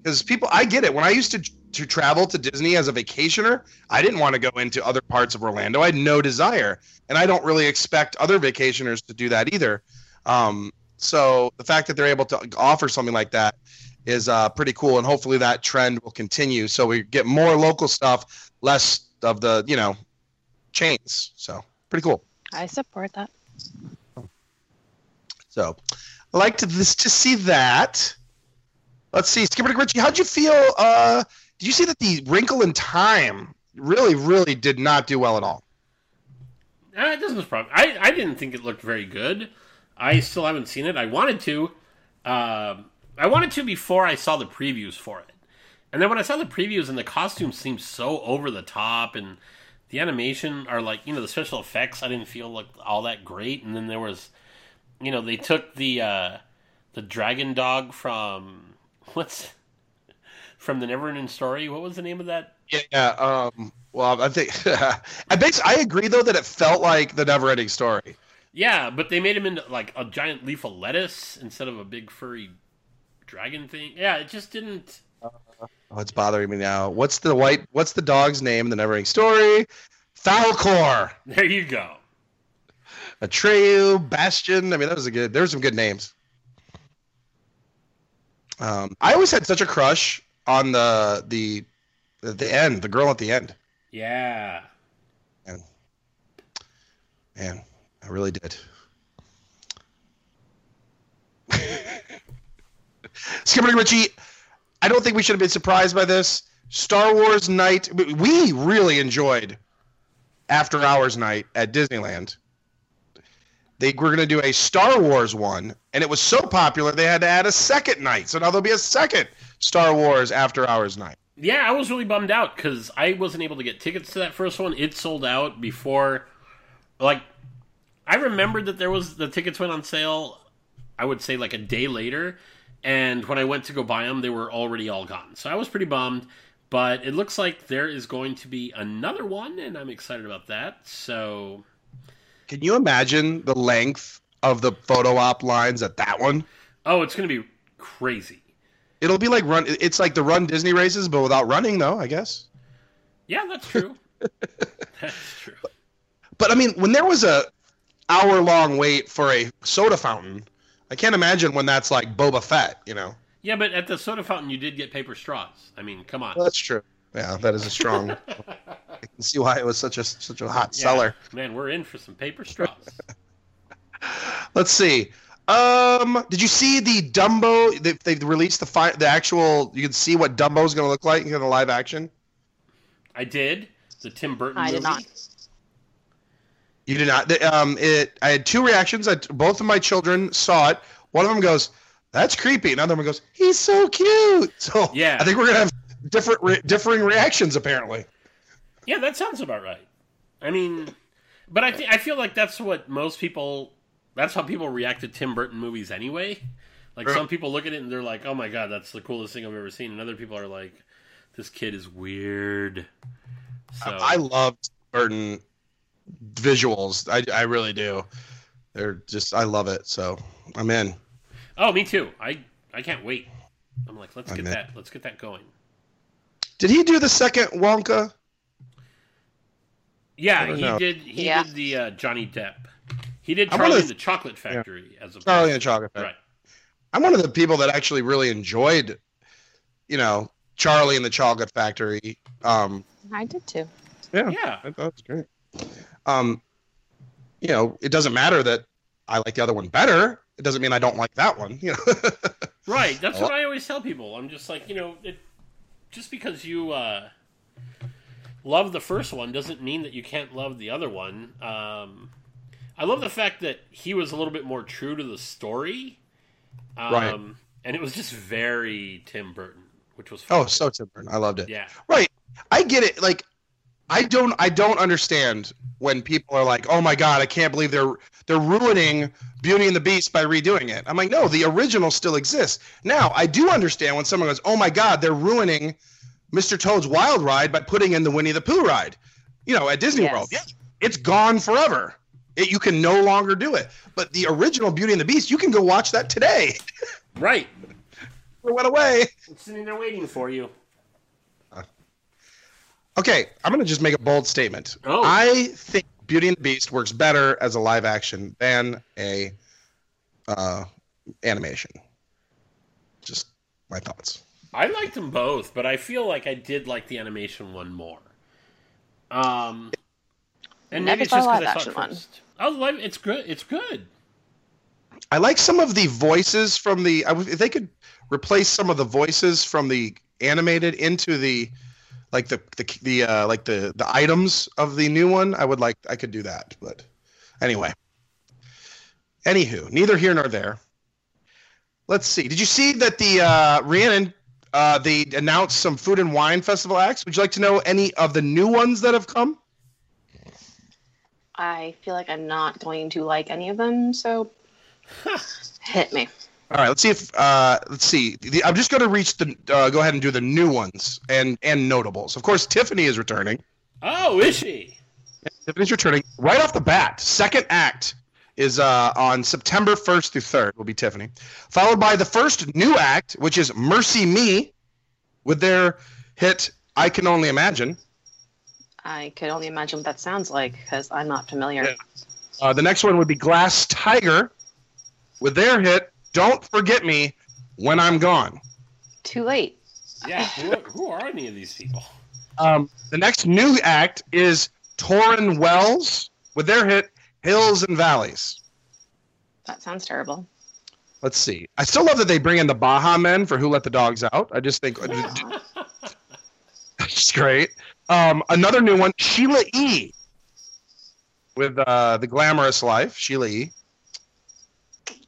because people, I get it. When I used to travel to Disney as a vacationer, I didn't want to go into other parts of Orlando. I had no desire. And I don't really expect other vacationers to do that either. So the fact that they're able to offer something like that is pretty cool. And hopefully that trend will continue. So we get more local stuff, less of the, you know, chains. So pretty cool. I support that. So, I like to see that. Let's see, Skipper Dick Richie, how'd you feel? Did you see that the Wrinkle in Time really, really did not do well at all? It doesn't have a problem. I didn't think it looked very good. I still haven't seen it. I wanted to. I wanted to before I saw the previews for it. And then when I saw the previews and the costumes seemed so over the top, and the animation are like, you know, the special effects I didn't feel like all that great. And then there was, you know, they took the dragon dog from from the NeverEnding Story. What was the name of that? Yeah. Well, I think I agree though that it felt like the NeverEnding Story. Yeah, but they made him into like a giant leaf of lettuce instead of a big furry dragon thing. Yeah, it just didn't. Oh, it's bothering me now. What's the dog's name in the NeverEnding Story? Falcor. There you go. Atreyu, Bastion. I mean, there were some good names. I always had such a crush on the girl at the end. Yeah. Man, I really did. Skipper Dick Richie, I don't think we should have been surprised by this. Star Wars night, we really enjoyed After Hours night at Disneyland. They were going to do a Star Wars one, and it was so popular they had to add a second night. So now there'll be a second Star Wars After Hours night. Yeah, I was really bummed out because I wasn't able to get tickets to that first one. It sold out before. Like, I remembered that the tickets went on sale, I would say like a day later. And when I went to go buy them, they were already all gone. So I was pretty bummed. But it looks like there is going to be another one, and I'm excited about that. So, can you imagine the length of the photo op lines at that one? Oh, it's going to be crazy. It'll be like it's like the Run Disney races, but without running, though, I guess. Yeah, that's true. That's true. But, I mean, when there was a hour-long wait for a soda fountain, I can't imagine when that's like Boba Fett, you know? Yeah, but at the soda fountain, you did get paper straws. I mean, come on. Well, that's true. Yeah, that is a strong. I can see why it was such a hot seller. Man, we're in for some paper straws. Let's see. Did you see the Dumbo? They've released the actual. You can see what Dumbo's going to look like in the live action. I did. The Tim Burton movie. I did not. You did not. I had two reactions. Both of my children saw it. One of them goes, that's creepy. And another one goes, he's so cute. So yeah. I think we're going to have differing reactions, apparently. Yeah, that sounds about right. I mean, but I feel like that's what most people, that's how people react to Tim Burton movies anyway. Like, some people look at it and they're like, oh my God, that's the coolest thing I've ever seen. And other people are like, this kid is weird. So I love Burton visuals. I really do. They're just, I love it. So I'm in. Oh, me too. I can't wait. I'm like, let's get that going. Did he do the second Wonka? Yeah, he did the Johnny Depp. He did Charlie and the Chocolate Factory as a Charlie and the Chocolate Factory. Right. I'm one of the people that actually really enjoyed, Charlie and the Chocolate Factory. I did too. Yeah, I thought it was great. It doesn't matter that I like the other one better. It doesn't mean I don't like that one. Right. That's what I always tell people. I'm just like, just because you love the first one doesn't mean that you can't love the other one. I love the fact that he was a little bit more true to the story. Right. And it was just very Tim Burton, which was fun. Oh, so Tim Burton. I loved it. Yeah. Right. I get it. Like, I don't understand when people are like, "Oh my God, I can't believe they're ruining Beauty and the Beast by redoing it." I'm like, "No, the original still exists." Now, I do understand when someone goes, "Oh my God, they're ruining Mr. Toad's Wild Ride by putting in the Winnie the Pooh ride." At Disney World. Yeah. It's gone forever. You can no longer do it. But the original Beauty and the Beast, you can go watch that today. Right. It went away. It's sitting there waiting for you. Okay, I'm going to just make a bold statement. Oh. I think Beauty and the Beast works better as a live action than a animation. Just my thoughts. I liked them both, but I feel like I did like the animation one more. And maybe it's just because I saw it first. It's good. It's good. I like some of the voices from the. If they could replace some of the voices from the animated into the. Like the items of the new one, I could do that, but anyway. Anywho, neither here nor there. Let's see. Did you see that the Rhiannon they announced some food and wine festival acts? Would you like to know any of the new ones that have come? I feel like I'm not going to like any of them, so hit me. All right, let's see if I'm just going to reach the go ahead and do the new ones and notables. Of course, Tiffany is returning. Oh, is she? Yeah, Tiffany's returning right off the bat. Second act is on September 1st through 3rd will be Tiffany, followed by the first new act, which is Mercy Me, with their hit I Can Only Imagine. I can only imagine what that sounds like because I'm not familiar. Yeah. The next one would be Glass Tiger, with their hit Don't Forget Me When I'm Gone. Too late. Yeah, who are any of these people? The next new act is Torrin Wells with their hit Hills and Valleys. That sounds terrible. Let's see. I still love that they bring in the Baha Men for Who Let the Dogs Out. I just think that's great. Another new one, Sheila E. with The Glamorous Life. Sheila E.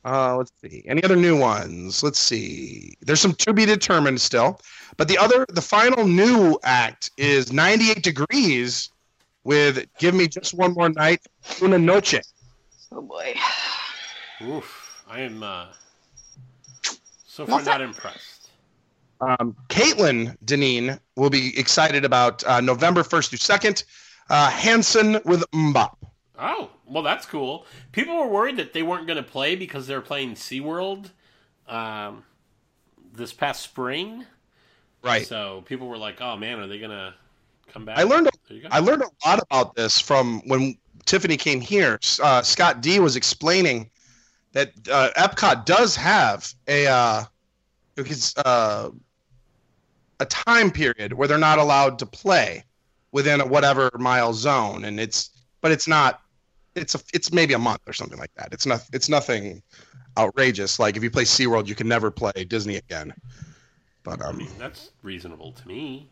Let's see. Any other new ones? Let's see. There's some to be determined still. But the final new act is 98 Degrees with Give Me Just One More Night, Una Noche. Oh, boy. Oof. I am so far not impressed. Caitlin Deneen will be excited about November 1st through 2nd. Hanson with Mbop. Oh, well, that's cool. People were worried that they weren't going to play because they were playing SeaWorld this past spring. Right. So people were like, oh, man, are they going to come back? I learned a lot about this from when Tiffany came here. Scott D. was explaining that Epcot does have a time period where they're not allowed to play within a whatever mile zone, and it's maybe a month or something like that. It's nothing outrageous. Like if you play SeaWorld, you can never play Disney again. But I mean, that's reasonable to me.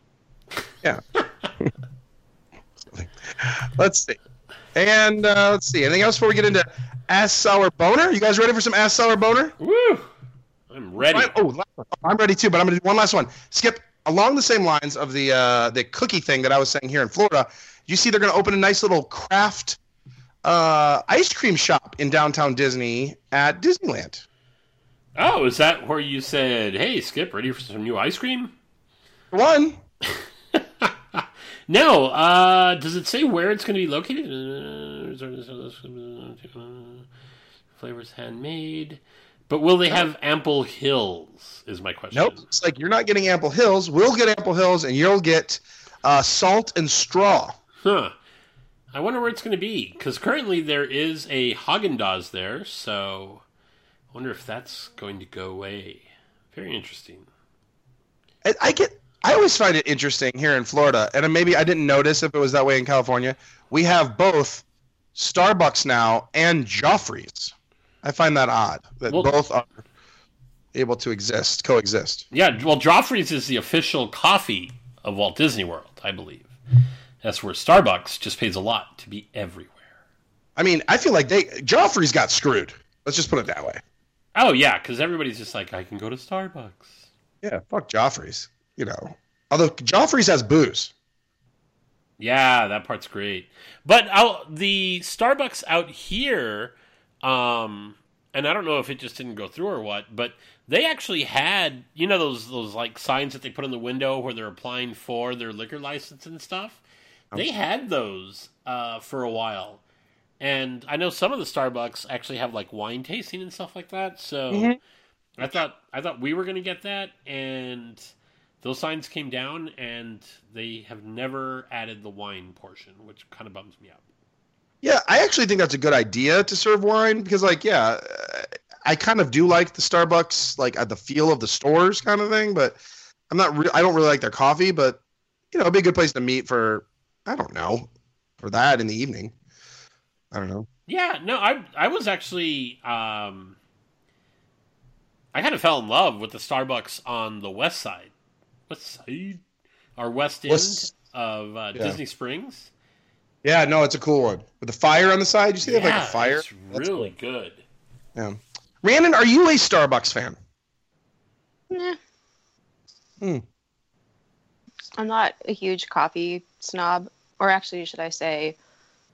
Yeah. Let's see. And let's see. Anything else before we get into Ass Sour Boner? You guys ready for some Ass Sour Boner? Woo! I'm ready. I'm ready too, but I'm going to do one last one. Skip, along the same lines of the cookie thing that I was saying here in Florida, you see they're going to open a nice little craft ice cream shop in downtown Disney at Disneyland. Oh, is that where you said, hey, Skip, ready for some new ice cream? One. No. Does it say where it's going to be located? Flavors handmade. But will they have Ample Hills is my question. Nope. It's like you're not getting Ample Hills. We'll get Ample Hills, and you'll get Salt and Straw. Huh. I wonder where it's going to be, because currently there is a Häagen-Dazs there, so I wonder if that's going to go away. Very interesting. I always find it interesting here in Florida, and maybe I didn't notice if it was that way in California. We have both Starbucks now and Joffrey's. I find that odd that both are able to coexist. Yeah, well, Joffrey's is the official coffee of Walt Disney World, I believe. That's where Starbucks just pays a lot to be everywhere. I mean, I feel like Joffrey's got screwed. Let's just put it that way. Oh, yeah, because everybody's just like, I can go to Starbucks. Yeah, fuck Joffrey's, you know. Although Joffrey's has booze. Yeah, that part's great. But the Starbucks out here... and I don't know if it just didn't go through or what, but they actually had, you know, those like signs that they put on the window where they're applying for their liquor license and stuff. They had those for a while, and I know some of the Starbucks actually have like wine tasting and stuff like that. So mm-hmm. I thought we were going to get that, and those signs came down, and they have never added the wine portion, which kind of bums me out. Yeah, I actually think that's a good idea to serve wine because, like, yeah, I kind of do like the Starbucks, like the feel of the stores kind of thing. But I don't really like their coffee. But you know, it'd be a good place to meet for that in the evening. I don't know. Yeah, no, I was actually I kind of fell in love with the Starbucks on the west end of Disney Springs. Yeah, no, it's a cool one. With the fire on the side. You see they have like a fire? It's really good. Yeah. Rhiannon, are you a Starbucks fan? Nah. I'm not a huge coffee snob. Or actually, should I say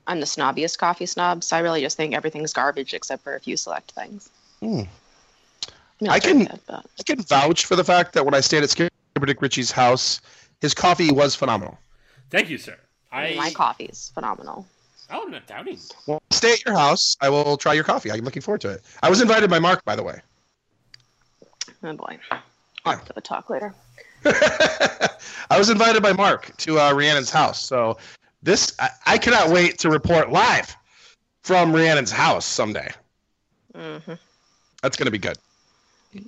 I'm the snobbiest coffee snob. So I really just think everything's garbage except for a few select things. I can vouch for the fact that when I stayed at Skipper Dick Richie's house, his coffee was phenomenal. Thank you, sir. My coffee is phenomenal. Oh, I'm not doubting. Well, stay at your house. I will try your coffee. I'm looking forward to it. I was invited by Mark, by the way. Oh, boy. I'll have to talk later. I was invited by Mark to Rhiannon's house. So I cannot wait to report live from Rhiannon's house someday. Mm-hmm. That's going to be good.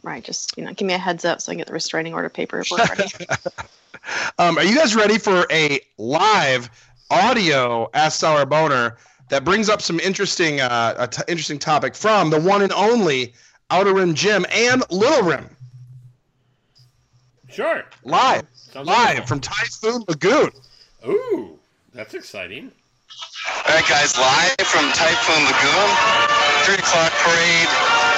Right, just give me a heads up so I can get the restraining order paperwork ready. Are you guys ready for a live audio Ask Sour Boner that brings up some interesting interesting topic from the one and only Outer Rim Jim and Little Rim? Sure. Live from Typhoon Lagoon. Ooh, that's exciting. All right, guys, live from Typhoon Lagoon, 3 o'clock parade,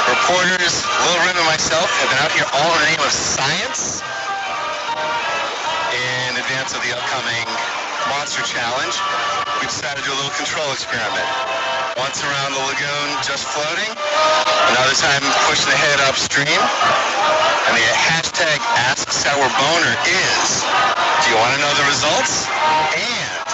reporters, Little Rim and myself have been out here all in the name of science in advance of the upcoming monster challenge. We decided to do a little control experiment. Once around the lagoon just floating, another time pushing the head upstream, and the hashtag AskSourBoner is, do you want to know the results? And...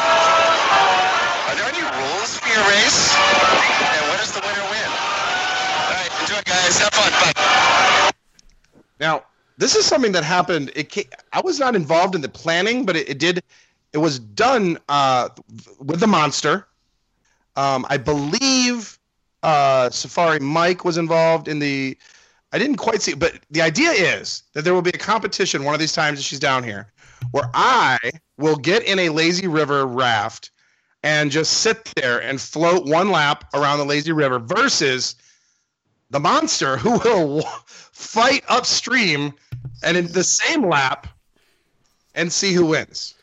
are there any rules for your race? And what does the winner win? All right, enjoy, guys. Have fun. Bye. Now, this is something that happened. I was not involved in the planning, but it was done with the monster. I believe Safari Mike was involved in the... I didn't quite see it, but the idea is that there will be a competition one of these times that she's down here where I will get in a lazy river raft and just sit there and float one lap around the lazy river versus the monster who will fight upstream and in the same lap and see who wins.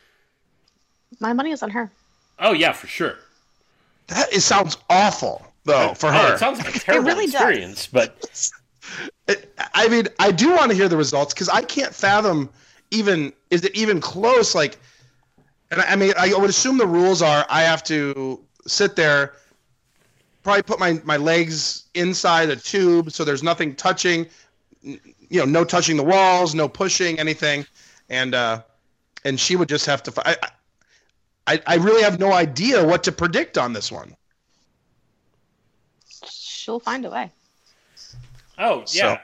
My money is on her. Oh, yeah, for sure. That sounds awful, though, for her. It sounds like a terrible experience, but... I mean, I do want to hear the results because I can't fathom even, is it even close? Like, and I mean, I would assume the rules are I have to sit there, probably put my legs inside a tube so there's nothing touching, you know, no touching the walls, no pushing anything. And she would just have to, I really have no idea what to predict on this one. She'll find a way. Oh, yeah. So.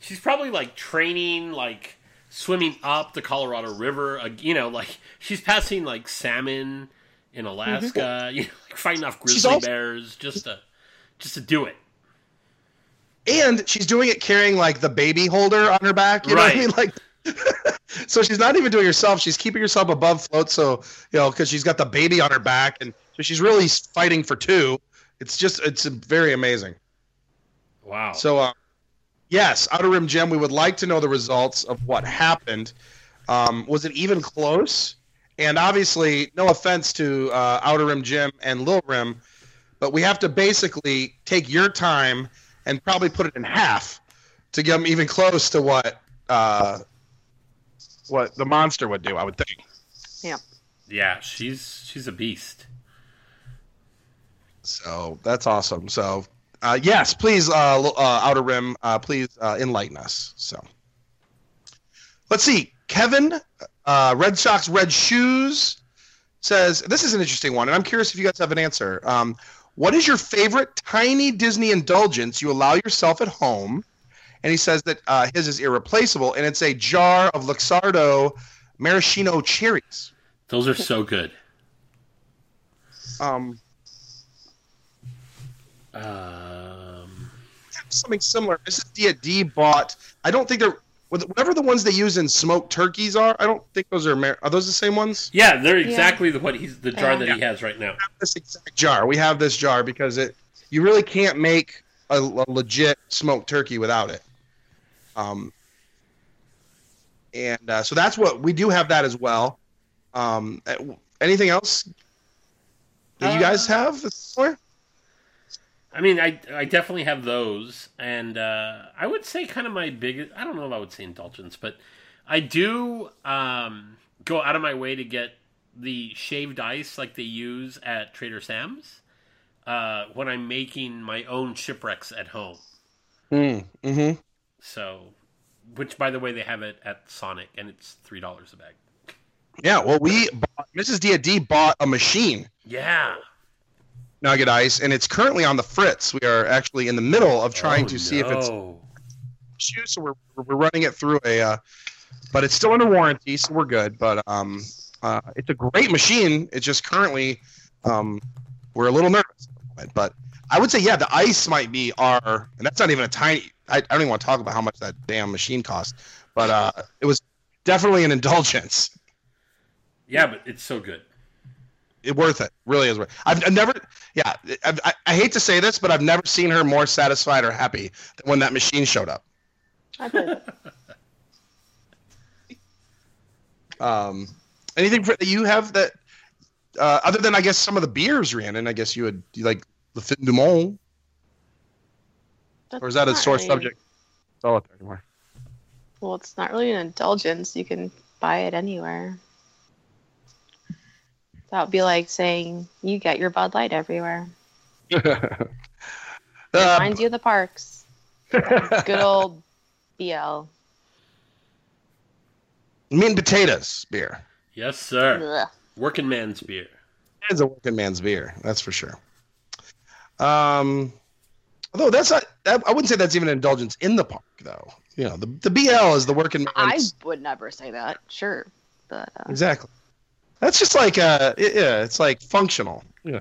She's probably, like, training, like, swimming up the Colorado River. You know, like, she's passing, like, salmon in Alaska. Mm-hmm. You know, like, fighting off grizzly bears just to do it. And she's doing it carrying, like, the baby holder on her back. You know what I mean? Like... So she's not even doing herself. She's keeping herself above float. So, you know, because she's got the baby on her back. And so she's really fighting for two. It's very amazing. Wow. So, yes, Outer Rim Gem, we would like to know the results of what happened. Was it even close? And obviously, no offense to Outer Rim Gem and Lil Rim, but we have to basically take your time and probably put it in half to get them even close to what the monster would do, I would think. Yeah. Yeah, she's a beast. So that's awesome. So yes, please, Outer Rim, please enlighten us. So let's see. Kevin, Red Sox, Red Shoes, says this is an interesting one, and I'm curious if you guys have an answer. What is your favorite tiny Disney indulgence you allow yourself at home? And he says that his is irreplaceable, and it's a jar of Luxardo maraschino cherries. Those are so good. Something similar. Mrs. D&D bought. I don't think they're whatever the ones they use in smoked turkeys are. I don't think those are those the same ones? Yeah, they're exactly the jar that he has right now. We have this exact jar. We have this jar because you really can't make a legit smoked turkey without it. And so that's what we do have that as well. Anything else that you guys have? I mean, I definitely have those, and I would say kind of my biggest, I don't know if I would say indulgence, but I do go out of my way to get the shaved ice like they use at Trader Sam's when I'm making my own shipwrecks at home. Mm-hmm. So, which, by the way, they have it at Sonic, and it's $3 a bag. Yeah, well, Mrs. D&D bought a machine. Yeah. Nugget ice, and it's currently on the fritz. We are actually in the middle of trying to see if it's issue, so we're running it through a, but it's still under warranty, so we're good. But it's a great machine. It's just currently we're a little nervous, but I would say the ice might be our, and that's not even a tiny. I don't even want to talk about how much that damn machine cost, but it was definitely an indulgence. Yeah, but it's so good. It's worth it. Really is worth it. I hate to say this, but I've never seen her more satisfied or happy than when that machine showed up. I did. Anything that you have that, other than I guess some of the beers, Rhiannon, I guess you like the Fin du Monde, or is that a sore subject? It's all up there anymore. Well, it's not really an indulgence. You can buy it anywhere. That would be like saying you get your Bud Light everywhere. It reminds you of the parks. Good old BL. Meat and potatoes beer. Yes, sir. Ugh. Working man's beer. It's a working man's beer. That's for sure. Although that's not, I wouldn't say that's even an indulgence in the park, though. You know, the BL is the working man's. I would never say that. Sure, but exactly. That's just like, it's like functional. Yeah.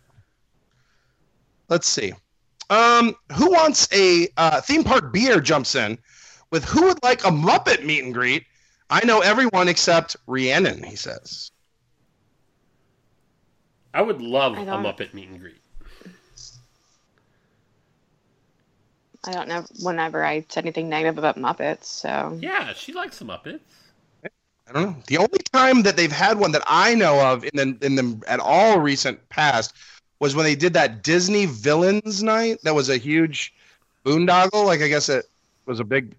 Let's see. Who wants a theme park beer jumps in with who would like a Muppet meet and greet? I know everyone except Rhiannon, he says. I would love a Muppet meet and greet. I don't know whenever I said anything negative about Muppets, so. Yeah, she likes the Muppets. I don't know. The only time that they've had one that I know of in the at all recent past was when they did that Disney Villains Night. That was a huge boondoggle. Like, I guess it was a big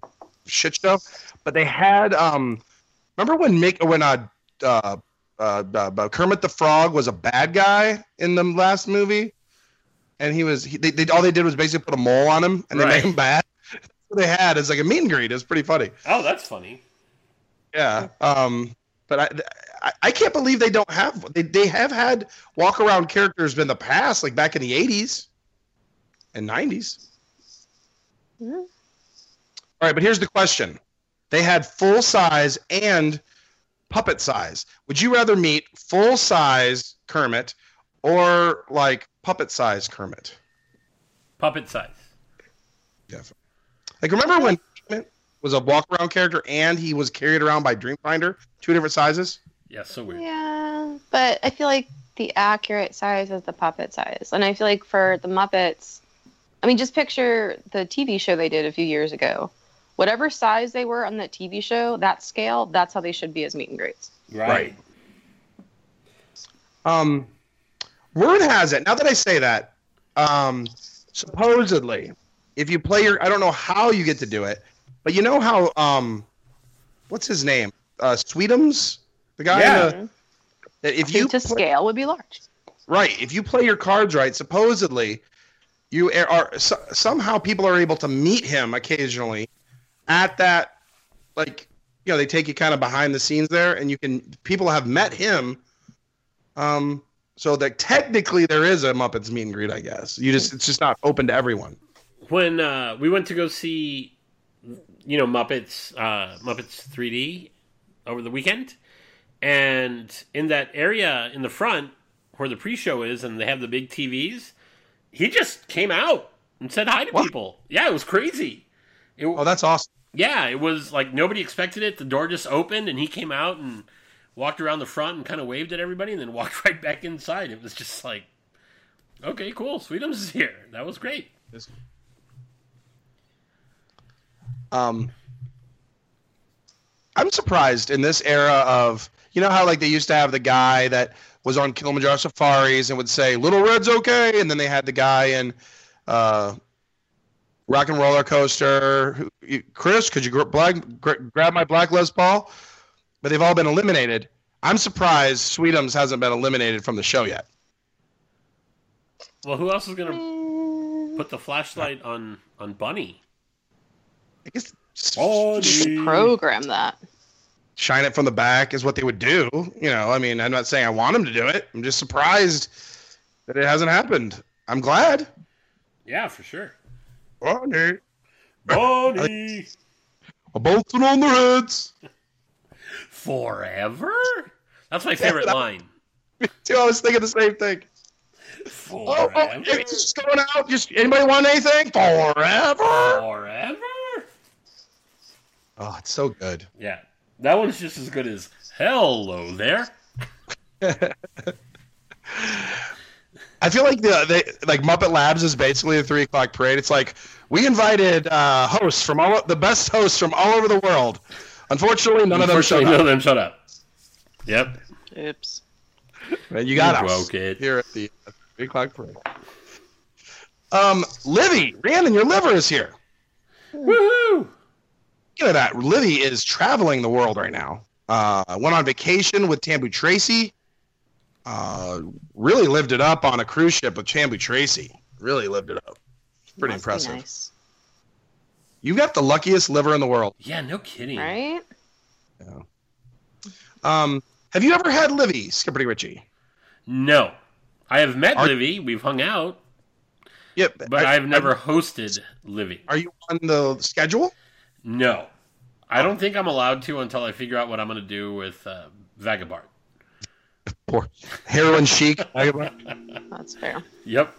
shit show. But they had, remember when Kermit the Frog was a bad guy in the last movie? And he was, all they did was basically put a mole on him and they made him bad. That's what they had. It's like a meet and greet. It's pretty funny. Oh, that's funny. Yeah. But I can't believe they don't have, they have had walk around characters in the past, like back in the 80s and 90s. Mm-hmm. All right. But here's the question. They had full size and puppet size. Would you rather meet full size Kermit or like puppet size Kermit? Puppet size. Yeah. Like, remember when Kermit was a walk around character and he was carried around by Dreamfinder? Two different sizes? Yeah, so weird. Yeah, but I feel like the accurate size is the puppet size. And I feel like for the Muppets, I mean, just picture the TV show they did a few years ago. Whatever size they were on that TV show, that scale, that's how they should be as meet and greets. Right. Word has it, now that I say that, supposedly, if you play your, I don't know how you get to do it, but you know how, what's his name? Sweetums? The guy? Yeah. That if you scale would be large. Right. If you play your cards right, supposedly, you are somehow people are able to meet him occasionally at that, like, you know, they take you kind of behind the scenes there, and you can, people have met him. So that technically there is a Muppets meet and greet, I guess. It's just not open to everyone. When we went to go see, you know, Muppets 3D over the weekend, and in that area in the front where the pre-show is, and they have the big TVs, he just came out and said hi to people. Yeah, it was crazy. Oh, that's awesome. Yeah, it was like nobody expected it. The door just opened, and he came out and walked around the front and kind of waved at everybody, and then walked right back inside. It was just like, okay, cool, Sweetums is here. That was great. I'm surprised in this era of, you know how like they used to have the guy that was on Kilimanjaro Safaris and would say, Little Red's okay, and then they had the guy in Rock and Roller Coaster, Chris, could you grab my black Les Paul? But they've all been eliminated. I'm surprised Sweetums hasn't been eliminated from the show yet. Well, who else is going to put the flashlight on Bunny? I guess Bunny. Program that. Shine it from the back is what they would do. You know, I mean, I'm not saying I want them to do it. I'm just surprised that it hasn't happened. I'm glad. Yeah, for sure. Bunny. I'm bolting on their heads. Forever? That's my favorite line. Me too. I was thinking the same thing. Forever? Oh, it's just going out. Just anybody want anything? Forever? Forever? Oh, it's so good. Yeah. That one's just as good as hello there. I feel like like Muppet Labs is basically the 3 o'clock parade. It's like we invited hosts from the best hosts from all over the world. Unfortunately, none of them showed up. Yep. Oops. Man, you got us here at the 3 o'clock parade. Livy, Rhiannon, your liver is here. Woohoo! Look at that. Livy is traveling the world right now. Went on vacation with Tambu Tracy. Really lived it up on a cruise ship with Tambu Tracy. Really lived it up. Pretty impressive. Nice. You got the luckiest liver in the world. Yeah, no kidding. Right? Yeah. Have you ever had Livy, Skipper D. Richie? No. I have met Livy. We've hung out. Yep. Yeah, but I've never hosted Livy. Are you on the schedule? No, I don't think I'm allowed to until I figure out what I'm going to do with Vagabart. Poor heroin chic. Vagabart. That's fair. Yep.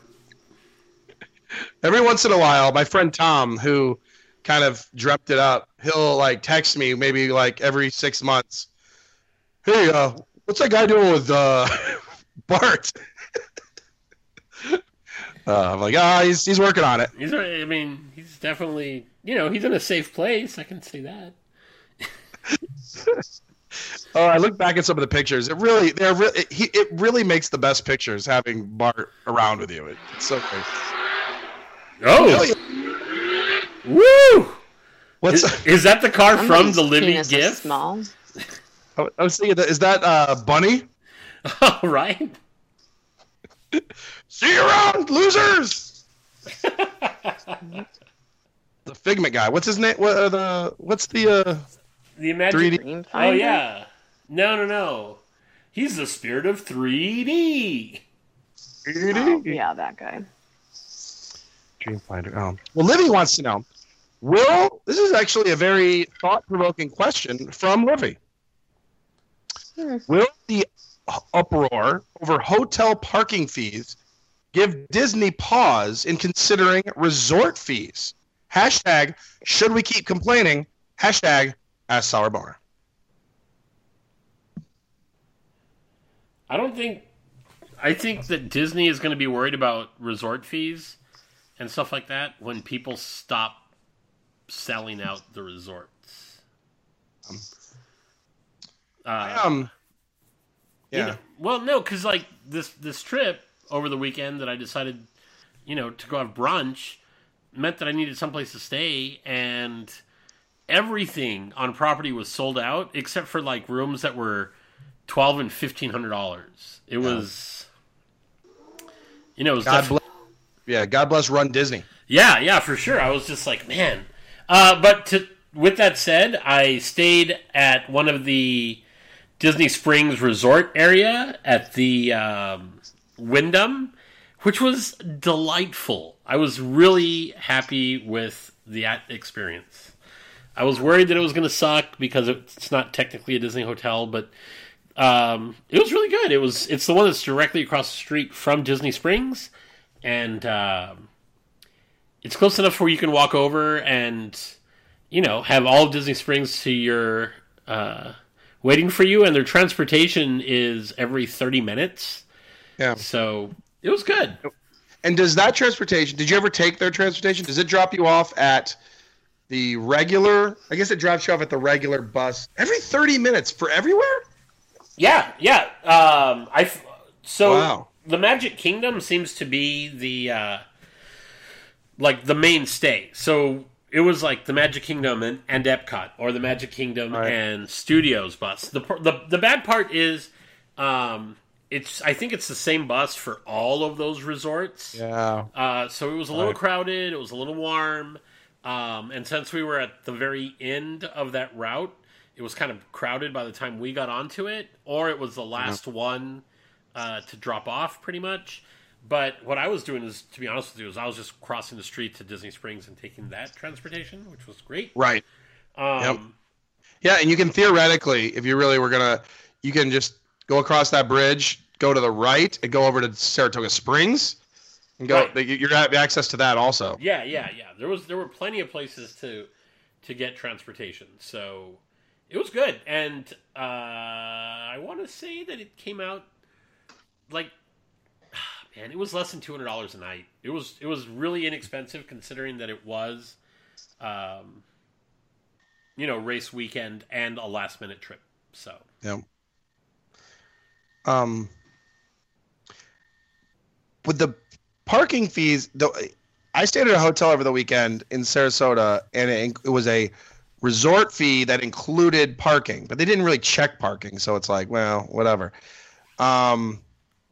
Every once in a while, my friend Tom, who kind of dreamt it up, he'll like text me maybe like every 6 months. Hey, what's that guy doing with Bart? I'm like, he's working on it. He's definitely. You know, he's in a safe place. I can say that. Oh, I look back at some of the pictures. It really makes the best pictures having Bart around with you. It's so great. Oh. Woo! What's is that the car from the Living Gift? Small. I was thinking, is that Bunny? Oh, right. See you around, losers. The Figment guy. What's his name? What what's the Imaginary? Oh yeah. No. He's the spirit of 3D. Oh, yeah, that guy. Dreamfinder. Well, Livy wants to know. This is actually a very thought-provoking question from Livy. Will the uproar over hotel parking fees give Disney pause in considering resort fees? # should we keep complaining? # ask Sour Bar. I think that Disney is going to be worried about resort fees and stuff like that when people stop selling out the resorts. Yeah. You know, well, no, because like this trip over the weekend that I decided, to go have brunch meant that I needed someplace to stay, and everything on property was sold out except for like rooms that were $1,200 and $1,500. It was, it was. God bless Run Disney. Yeah, for sure. I was just like, man. With that said, I stayed at one of the Disney Springs resort area at the Wyndham, which was delightful. I was really happy with the experience. I was worried that it was going to suck because it's not technically a Disney hotel, but it was really good. It's the one that's directly across the street from Disney Springs, and it's close enough where you can walk over and have all of Disney Springs to your waiting for you, and their transportation is every 30 minutes. Yeah. So it was good. And does that transportation? Did you ever take their transportation? Does it drop you off at the regular? I guess it drops you off at the regular bus every 30 minutes for everywhere. Yeah. The Magic Kingdom seems to be the the mainstay. So it was like the Magic Kingdom and Epcot, or the Magic Kingdom and Studios bus. The bad part is, I think it's the same bus for all of those resorts. Yeah. So it was a little crowded. It was a little warm. And since we were at the very end of that route, it was kind of crowded by the time we got onto it, or it was the last one to drop off pretty much. But what I was doing is, to be honest with you, I was just crossing the street to Disney Springs and taking that transportation, which was great. Right. Yeah, and you can theoretically, if you really were going to, you can just go across that bridge, go to the right, and go over to Saratoga Springs, and go. Right. You're going to have access to that also. Yeah. There were plenty of places to get transportation, so it was good. And I want to say that it came out like, man, it was less than $200 a night. It was really inexpensive considering that it was, race weekend and a last minute trip. So yeah. With the parking fees, I stayed at a hotel over the weekend in Sarasota, and it was a resort fee that included parking, but they didn't really check parking, so it's like, well, whatever.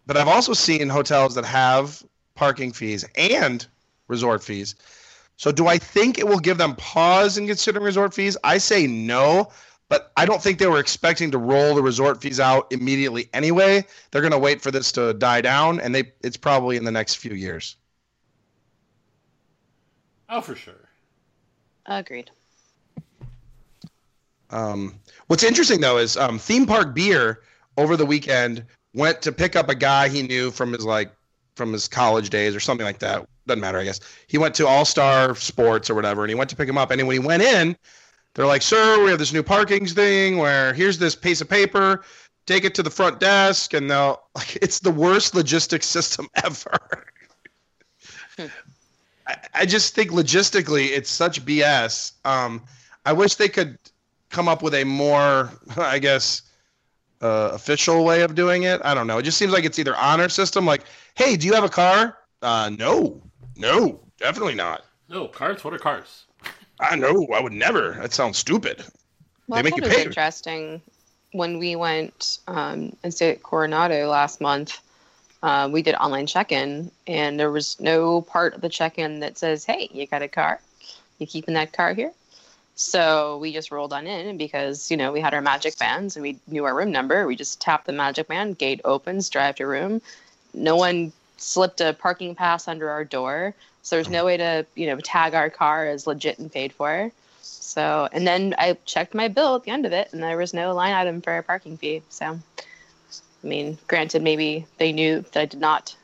But I've also seen hotels that have parking fees and resort fees. So do I think it will give them pause in considering resort fees? I say no, but I don't think they were expecting to roll the resort fees out immediately anyway. They're going to wait for this to die down, and it's probably in the next few years. Oh, for sure. Agreed. What's interesting, though, is Theme Park Beer over the weekend went to pick up a guy he knew from his college days or something like that. Doesn't matter, I guess. He went to All-Star Sports or whatever, and he went to pick him up. And when he went in, they're like, sir, we have this new parking thing where here's this piece of paper. Take it to the front desk. And they'll like, it's the worst logistics system ever. I just think logistically it's such BS. I wish they could come up with a more, I guess, official way of doing it. I don't know. It just seems like it's either honor system, like, hey, do you have a car? No, definitely not. No, cars? What are cars? I know. I would never. That sounds stupid. Well, they make you pay. Was interesting. When we went and stayed at Coronado last month, we did online check-in, and there was no part of the check-in that says, hey, you got a car? You keeping that car here? So we just rolled on in, and because, you know, we had our magic bands and we knew our room number, we just tapped the magic band, gate opens, drive to room. No one slipped a parking pass under our door. So there's no way to, you know, tag our car as legit and paid for. So, and then I checked my bill at the end of it, and there was no line item for a parking fee. So, I mean, granted, maybe they knew that I did not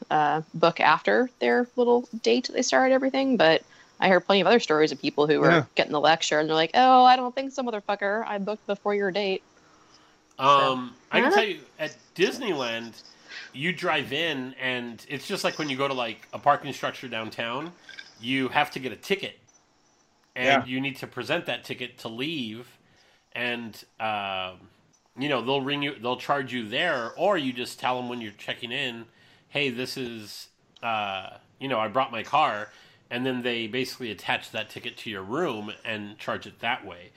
book after their little date they started everything, but I heard plenty of other stories of people who were getting the lecture, and they're like, oh, I don't think so, motherfucker. I booked before your date. I can tell you, at Disneyland, you drive in, and it's just like when you go to, like, a parking structure downtown, you have to get a ticket. And you need to present that ticket to leave, and you know they'll ring you, they'll charge you there, or you just tell them when you're checking in, hey, this is, you know, I brought my car, and then they basically attach that ticket to your room and charge it that way.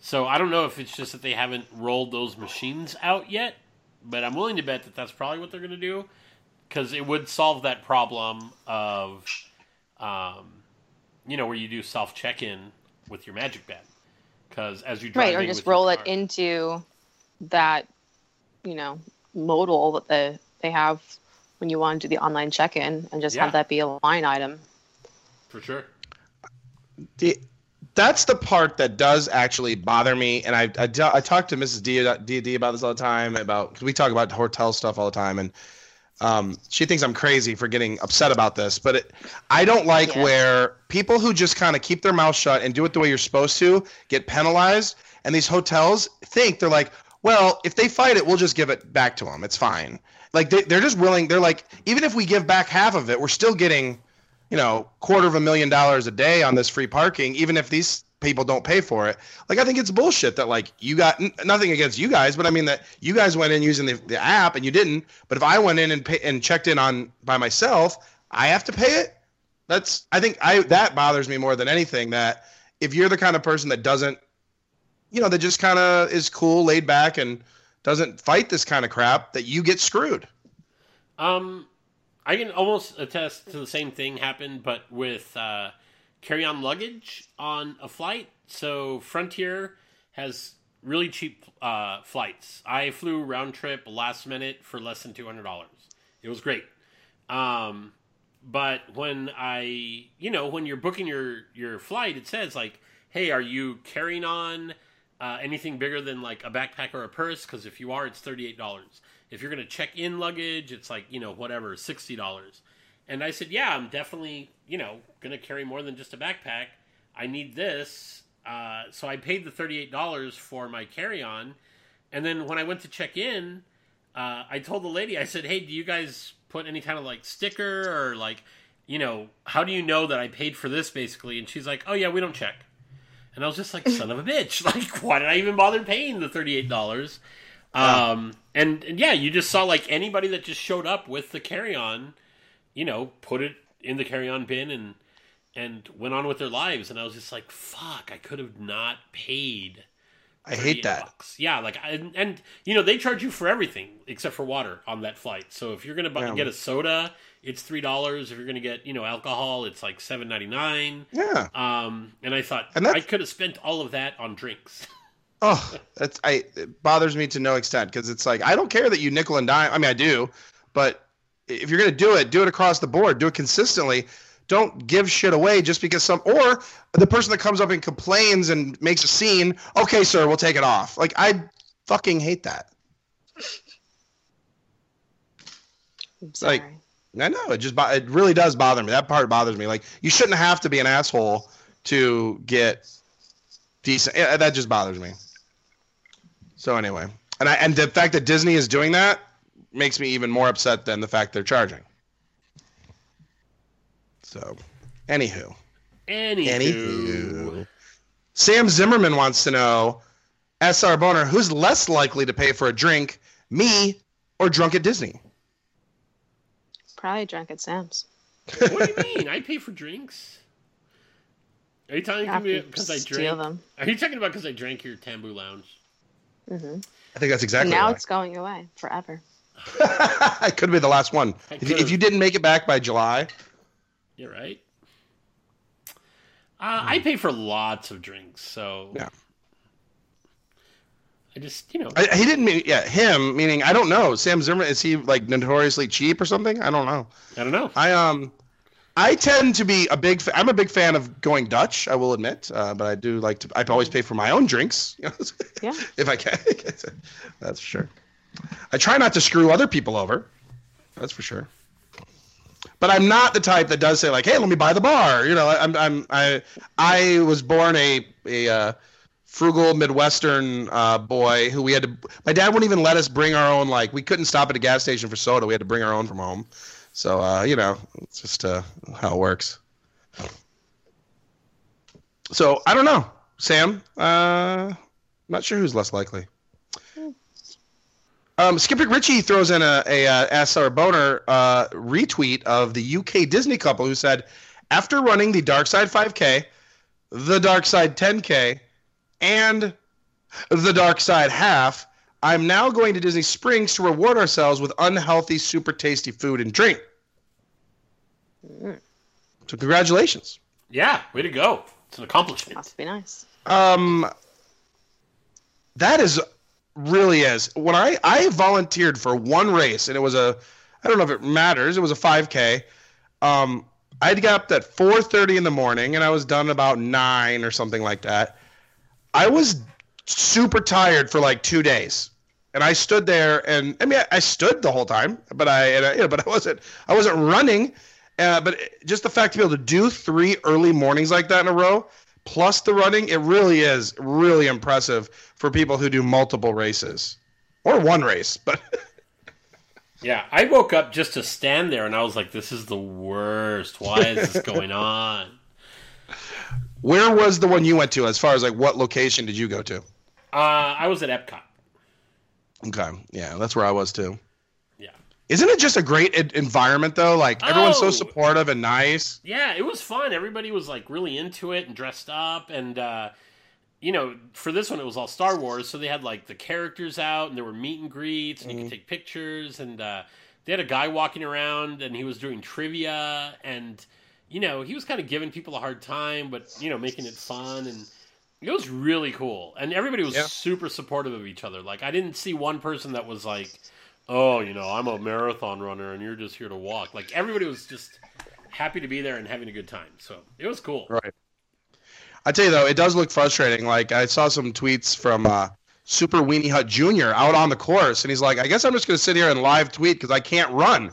So I don't know if it's just that they haven't rolled those machines out yet, but I'm willing to bet that that's probably what they're going to do, because it would solve that problem of. You know, where you do self-check-in with your magic band. Because as you drive in, or just roll it into that, you know, modal that they have when you want to do the online check-in and just have that be a line item. For sure. That's the part that does actually bother me. And I talk to Mrs. D about this all the time. Because we talk about hotel stuff all the time. And she thinks I'm crazy for getting upset about this, but I don't like where people who just kind of keep their mouth shut and do it the way you're supposed to get penalized, and these hotels think they're like, well, if they fight it, we'll just give it back to them. It's fine. Like, they're just willing. They're like, even if we give back half of it, we're still getting, you know, $250,000 a day on this free parking, even if these people don't pay for it. Like, I think it's bullshit that, like, you got nothing against you guys, but I mean that you guys went in using the app and you didn't. But if I went in and checked in on by myself, I have to pay it. I think that bothers me more than anything, that if you're the kind of person that doesn't, you know, that just kind of is cool, laid back, and doesn't fight this kind of crap, that you get screwed. I can almost attest to the same thing happened, but with, carry-on luggage on a flight. So Frontier has really cheap flights. I flew round trip last minute for less than $200. It was great. But when when you're booking your flight, it says like, hey, are you carrying on anything bigger than like a backpack or a purse? Because if you are, it's $38. If you're going to check in luggage, it's like, you know, whatever, $60. And I said, yeah, I'm definitely, you know, going to carry more than just a backpack. I need this. So I paid the $38 for my carry-on. And then when I went to check in, I told the lady, I said, hey, do you guys put any kind of like sticker or like, you know, how do you know that I paid for this basically? And she's like, oh, yeah, we don't check. And I was just like, son of a bitch. Like, why did I even bother paying the $38? You just saw like anybody that just showed up with the carry-on, you know, put it in the carry-on bin and went on with their lives. And I was just like, fuck, I could have not paid. I hate that. $38. Yeah, like, and you know, they charge you for everything except for water on that flight. So if you're going to get a soda, it's $3. If you're going to get, you know, alcohol, it's like $7.99. Yeah. And I thought, I could have spent all of that on drinks. Oh, it bothers me to no extent, because it's like, I don't care that you nickel and dime. I mean, I do, but if you're going to do it across the board. Do it consistently. Don't give shit away just because or the person that comes up and complains and makes a scene, okay, sir, we'll take it off. Like, I fucking hate that. I'm sorry. Like, I know. It really does bother me. That part bothers me. Like, you shouldn't have to be an asshole to get decent. That just bothers me. So anyway. And the fact that Disney is doing that makes me even more upset than the fact they're charging. So, anywho. Sam Zimmerman wants to know, SR Boner, who's less likely to pay for a drink, me or drunk at Disney? Probably drunk at Sam's. What do you mean? I pay for drinks. Are you talking to me because I drank? Are you talking about because I drank your Tambu Lounge? Mm-hmm. I think that's exactly. And now it's going away forever. It could be the last one. If you didn't make it back by July, you're right. I pay for lots of drinks, so yeah. I just, you know, he didn't mean him. Meaning, I don't know. Sam Zimmerman, is he like notoriously cheap or something? I don't know. I tend to be a big. I'm a big fan of going Dutch. I will admit, but I do like to. I always pay for my own drinks, you know, yeah. If I can. That's for sure. I try not to screw other people over. That's for sure. But I'm not the type that does say like, "Hey, let me buy the bar." You know, I was born a frugal Midwestern boy who we had to. My dad wouldn't even let us bring our own. Like, we couldn't stop at a gas station for soda. We had to bring our own from home. So, you know, it's just how it works. So, I don't know. Sam, not sure who's less likely. Skipper Richie throws in a Ask Sarah Boner retweet of the UK Disney couple who said, after running the Dark Side 5K, the Dark Side 10K, and the Dark Side half, I'm now going to Disney Springs to reward ourselves with unhealthy, super tasty food and drink. So congratulations. Yeah, way to go. It's an accomplishment. Must be nice. That is really is. When I volunteered for one race, and it was I don't know if it matters, it was a 5K. I got up at 4:30 in the morning, and I was done about 9 or something like that. I was super tired for like 2 days, and I stood there, and I mean I stood the whole time, but I wasn't running, but just the fact to be able to do 3 early mornings like that in a row, plus the running, it really is really impressive for people who do multiple races or one race. But yeah, I woke up just to stand there, and I was like, "This is the worst. Why is this going on?" Where was the one you went to? As far as like, what location did you go to? I was at Epcot. Okay, yeah, that's where I was too. Yeah, isn't it just a great environment though? Like everyone's so supportive and nice. Yeah, it was fun. Everybody was like really into it and dressed up, and you know, for this one it was all Star Wars, so they had like the characters out, and there were meet and greets, and you could take pictures, and they had a guy walking around, and he was doing trivia, and you know, he was kind of giving people a hard time, but, you know, making it fun. And it was really cool. And everybody was super supportive of each other. Like, I didn't see one person that was like, oh, you know, I'm a marathon runner and you're just here to walk. Like, everybody was just happy to be there and having a good time. So it was cool. Right. I tell you, though, it does look frustrating. Like, I saw some tweets from Super Weenie Hut Jr. out on the course. And he's like, I guess I'm just going to sit here and live tweet because I can't run.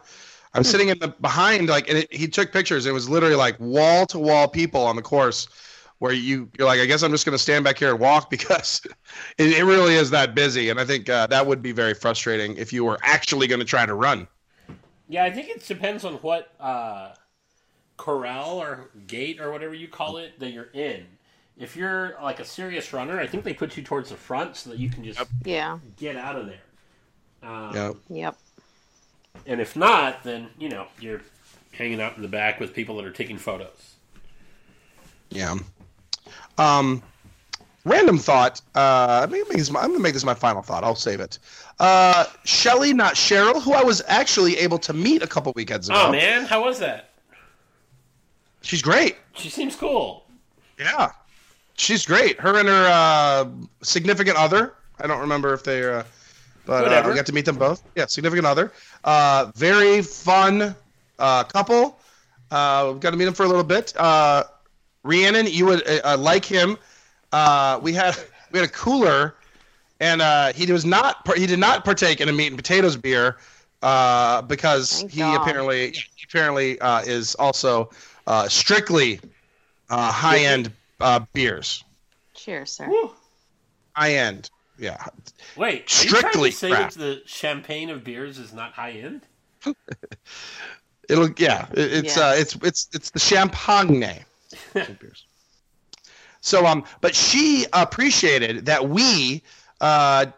I'm sitting in the behind, like, and he took pictures. It was literally like wall to wall people on the course, where you're like, I guess I'm just going to stand back here and walk because it really is that busy. And I think that would be very frustrating if you were actually going to try to run. Yeah, I think it depends on what corral or gate or whatever you call it that you're in. If you're like a serious runner, I think they put you towards the front so that you can just get out of there. Yep. And if not, then, you know, you're hanging out in the back with people that are taking photos. Yeah. Random thought. I'm going to make this my final thought. I'll save it. Shelly, not Cheryl, who I was actually able to meet a couple weekends ago. Oh, man. How was that? She's great. She seems cool. Yeah. She's great. Her and her significant other. I don't remember if they're... But we got to meet them both. Yeah, significant other. Very fun couple. We've got to meet them for a little bit. Rhiannon, you would like him. We had a cooler, and he did not partake in a meat and potatoes beer because he apparently is also strictly high end beers. Cheers, sir. Woo. High end. Yeah. Wait, strictly say that the champagne of beers is not high end? It's the champagne of beers. So but she appreciated that we she loved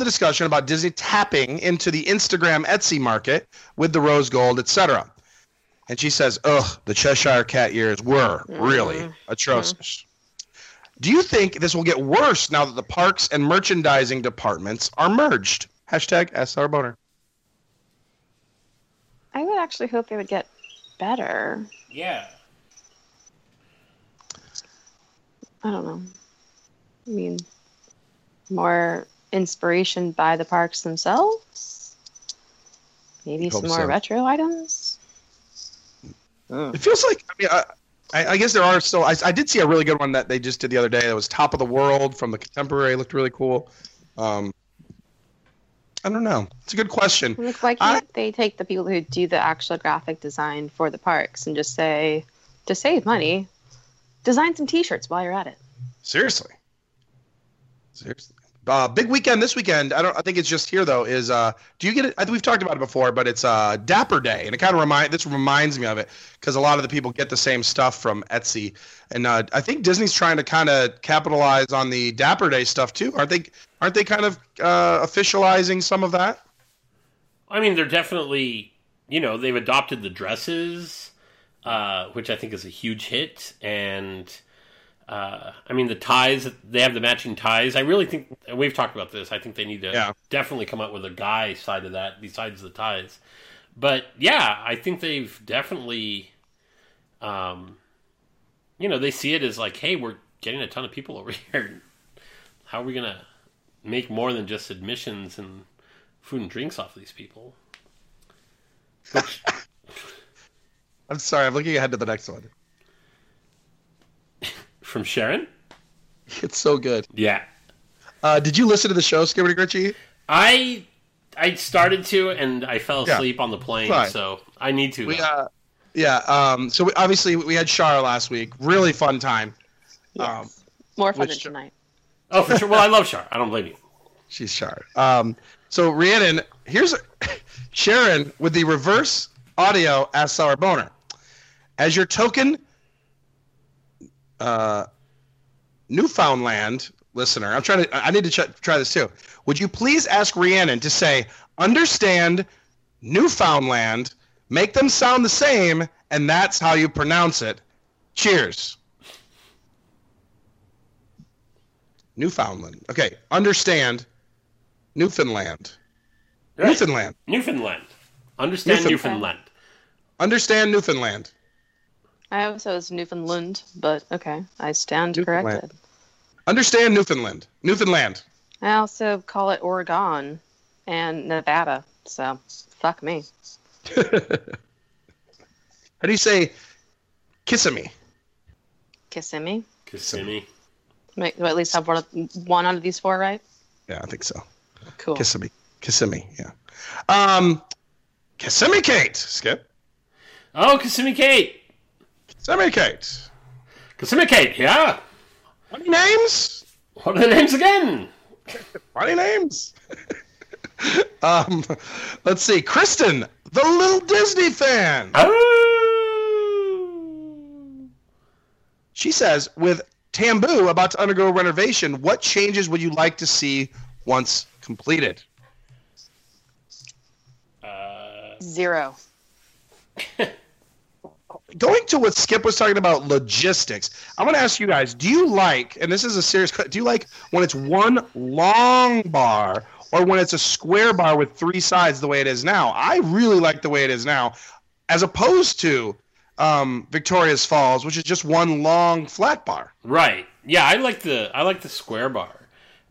the discussion about Disney tapping into the Instagram Etsy market with the rose gold, etc. And she says, ugh, the Cheshire Cat ears were really atrocious. Do you think this will get worse now that the parks and merchandising departments are merged? Hashtag SRBoner. I would actually hope they would get better. Yeah. I don't know. I mean, more inspiration by the parks themselves? Maybe some more retro items? It feels like, I mean, I guess there are still, I did see a really good one that they just did the other day that was Top of the World from the Contemporary. It looked really cool. I don't know. It's a good question. Like, why can't they take the people who do the actual graphic design for the parks and just say, to save money, design some T-shirts while you're at it? Seriously. Big weekend this weekend. I think it's just here though. Do you get it? We've talked about it before, but it's Dapper Day, and it kind of reminds me of it because a lot of the people get the same stuff from Etsy, and I think Disney's trying to kind of capitalize on the Dapper Day stuff too. Aren't they kind of officializing some of that? I mean, they're definitely, they've adopted the dresses, which I think is a huge hit, and. I mean, the ties, they have the matching ties. I really think, and we've talked about this, I think they need to definitely come up with a guy side of that besides the ties. But, yeah, I think they've definitely, they see it as like, hey, we're getting a ton of people over here. How are we going to make more than just admissions and food and drinks off of these people? Which... I'm sorry, I'm looking ahead to the next one. From Sharon? It's so good. Yeah. Did you listen to the show, Skipper Dick Richie? I started to, and I fell asleep on the plane, so I need to. So we had Shara last week. Really fun time. Yes. More fun than tonight. Oh, for sure. Well, I love Shara. I don't blame you. She's Shara. So Rhiannon, here's Sharon with the reverse audio Ask Sour Boner. As your token... Newfoundland listener, I need to try this too. Would you please ask Rhiannon to say, understand Newfoundland, make them sound the same, and that's how you pronounce it. Cheers. Newfoundland. Okay, understand Newfoundland. Right. Newfoundland. Understand Newfoundland. Understand Newfoundland. I hope so. It's Newfoundland, but okay. I stand corrected. Understand Newfoundland. Newfoundland. I also call it Oregon and Nevada, so fuck me. How do you say Kissimmee? Kissimmee. Do I at least have one out of these four, right? Yeah, I think so. Cool. Kissimmee, yeah. Kissimmee Kate, Skip. Oh, Kissimmee Kate. Kissimmee Kate, yeah. Funny names. What are the names again? Funny names. Let's see. Kristen, the little Disney fan. Oh. She says, with Tambu about to undergo renovation, what changes would you like to see once completed? Zero. Going to what Skip was talking about, logistics, I'm going to ask you guys, do you like, and this is a serious question, do you like when it's one long bar or when it's a square bar with three sides the way it is now? I really like the way it is now, as opposed to Victoria's Falls, which is just one long flat bar. Right. Yeah, I like the square bar.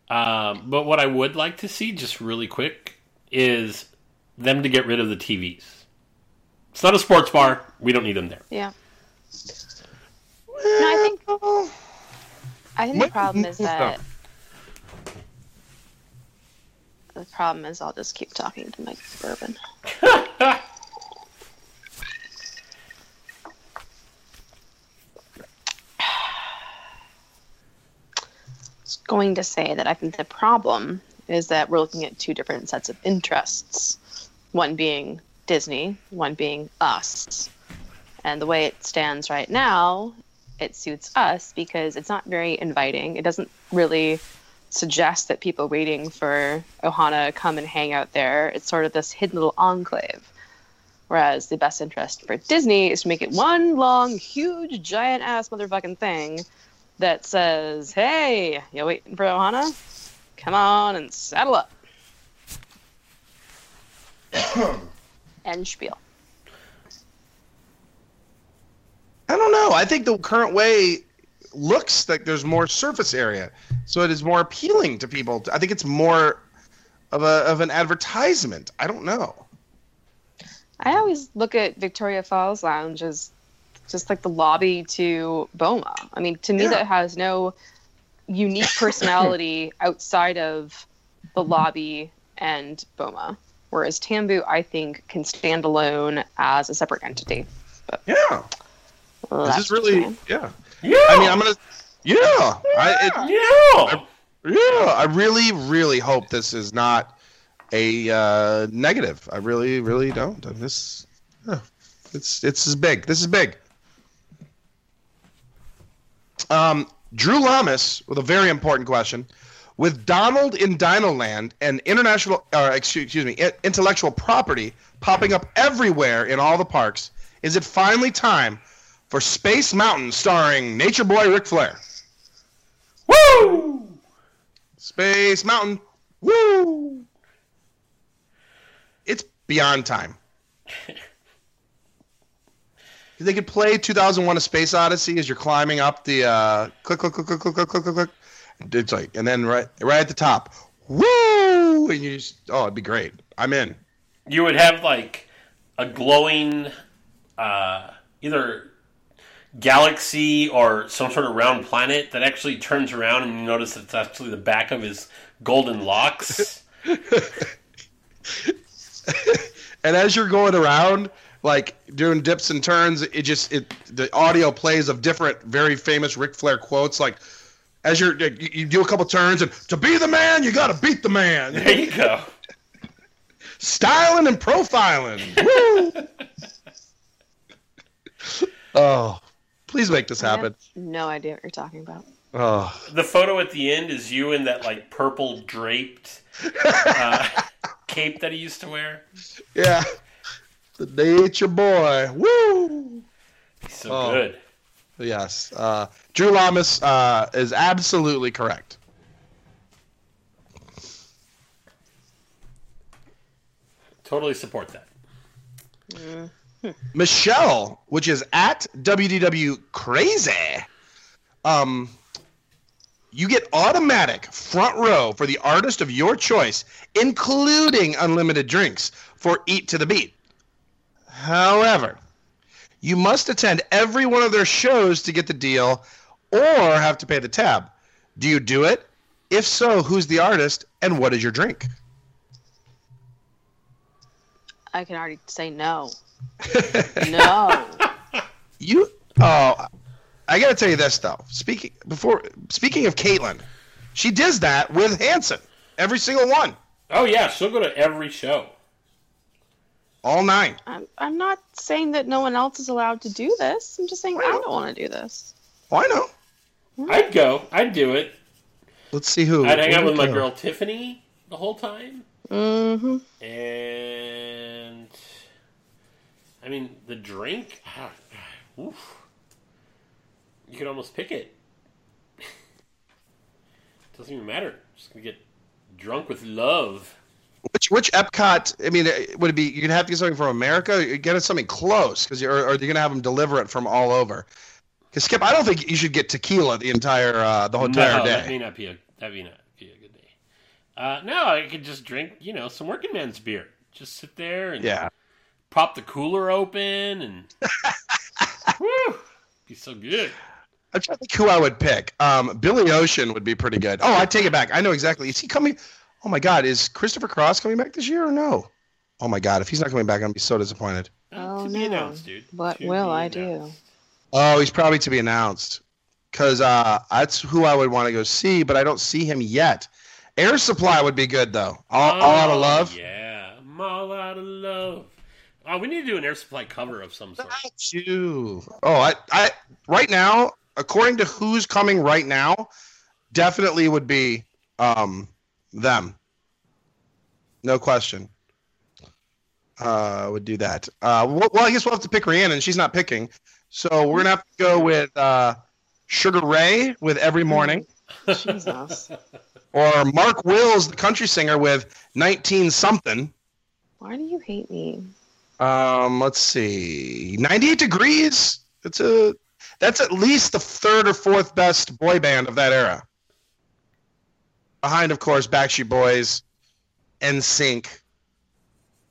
But what I would like to see, just really quick, is them to get rid of the TVs. It's not a sports bar. We don't need them there. Yeah. No, I think the problem is I'll just keep talking to my bourbon. It's going to say that I think the problem is that we're looking at two different sets of interests. One being Disney, one being us. And the way it stands right now, it suits us because it's not very inviting. It doesn't really suggest that people waiting for Ohana come and hang out there. It's sort of this hidden little enclave. Whereas the best interest for Disney is to make it one long, huge, giant-ass motherfucking thing that says, hey, you waiting for Ohana? Come on and saddle up. End spiel. I don't know. I think the current way looks like there's more surface area, so it is more appealing to people. I think it's more of an advertisement. I don't know. I always look at Victoria Falls Lounge as just like the lobby to BOMA. I mean, to me, that has no unique personality outside of the lobby and BOMA. Whereas Tambu, I think, can stand alone as a separate entity. But yeah. This is really, yeah. I mean, I'm going to, I really, really hope this is not a negative. I really, really don't. This, it's big. This is big. Drew Lamas with a very important question. With Donald in Dinoland and intellectual property popping up everywhere in all the parks, is it finally time for Space Mountain starring Nature Boy Ric Flair? Woo! Space Mountain. Woo! It's beyond time. They could play 2001: A Space Odyssey as you're climbing up the click. It's like, and then right at the top, woo! And you just, it'd be great. I'm in. You would have like a glowing, either galaxy or some sort of round planet that actually turns around, and you notice it's actually the back of his golden locks. And as you're going around, like doing dips and turns, the audio plays of different, very famous Ric Flair quotes, like. As you do a couple turns, and to be the man, you gotta beat the man. There you go. Styling and profiling. Woo! Oh, please make this happen. I have no idea what you're talking about. Oh. The photo at the end is you in that like purple draped cape that he used to wear. Yeah, the nature boy. Woo! He's so good. Yes. Drew Lamas is absolutely correct. Totally support that. Michelle, which is at WDW Crazy, you get automatic front row for the artist of your choice, including unlimited drinks for Eat to the Beat. However, you must attend every one of their shows to get the deal or have to pay the tab. Do you do it? If so, who's the artist and what is your drink? I can already say no. No. I got to tell you this, though. Speaking of Caitlyn, she does that with Hanson. Every single one. Oh, yeah. She'll go to every show. All nine. I'm not saying that no one else is allowed to do this. I'm just saying I don't want to do this. Oh, I know. I'd go. I'd do it. Let's see who. I'd hang out with my girl Tiffany the whole time. Mm-hmm. And I mean, the drink. Oof. You could almost pick it. Doesn't even matter. Just gonna get drunk with love. Which Epcot? I mean, would it be? You're gonna have to get something from America. You're get something close, because you're gonna have them deliver it from all over. Because Skip, I don't think you should get tequila the whole entire day. That may not be a good day. No, I could just drink, some working man's beer. Just sit there and pop the cooler open and woo, be so good. I'm trying to think who I would pick. Billy Ocean would be pretty good. Oh, I take it back. I know exactly. Is he coming? Oh, my God. Is Christopher Cross coming back this year or no? Oh, my God. If he's not coming back, I'm going to be so disappointed. Oh, no. What will I do? Oh, he's probably to be announced. Because that's who I would want to go see, but I don't see him yet. Air Supply would be good, though. All Out of Love? Yeah. I'm all out of love. Oh, we need to do an Air Supply cover of some sort. Not you. Oh, I right now, according to who's coming right now, definitely would be... them. No question. would do that. Well, I guess we'll have to pick Rhiannon. She's not picking. So we're going to have to go with Sugar Ray with Every Morning. Jesus. Or Mark Wills, the country singer, with 19-something. Why do you hate me? Let's see. 98 Degrees. That's at least the third or fourth best boy band of that era. Behind, of course, Backstreet Boys, NSYNC,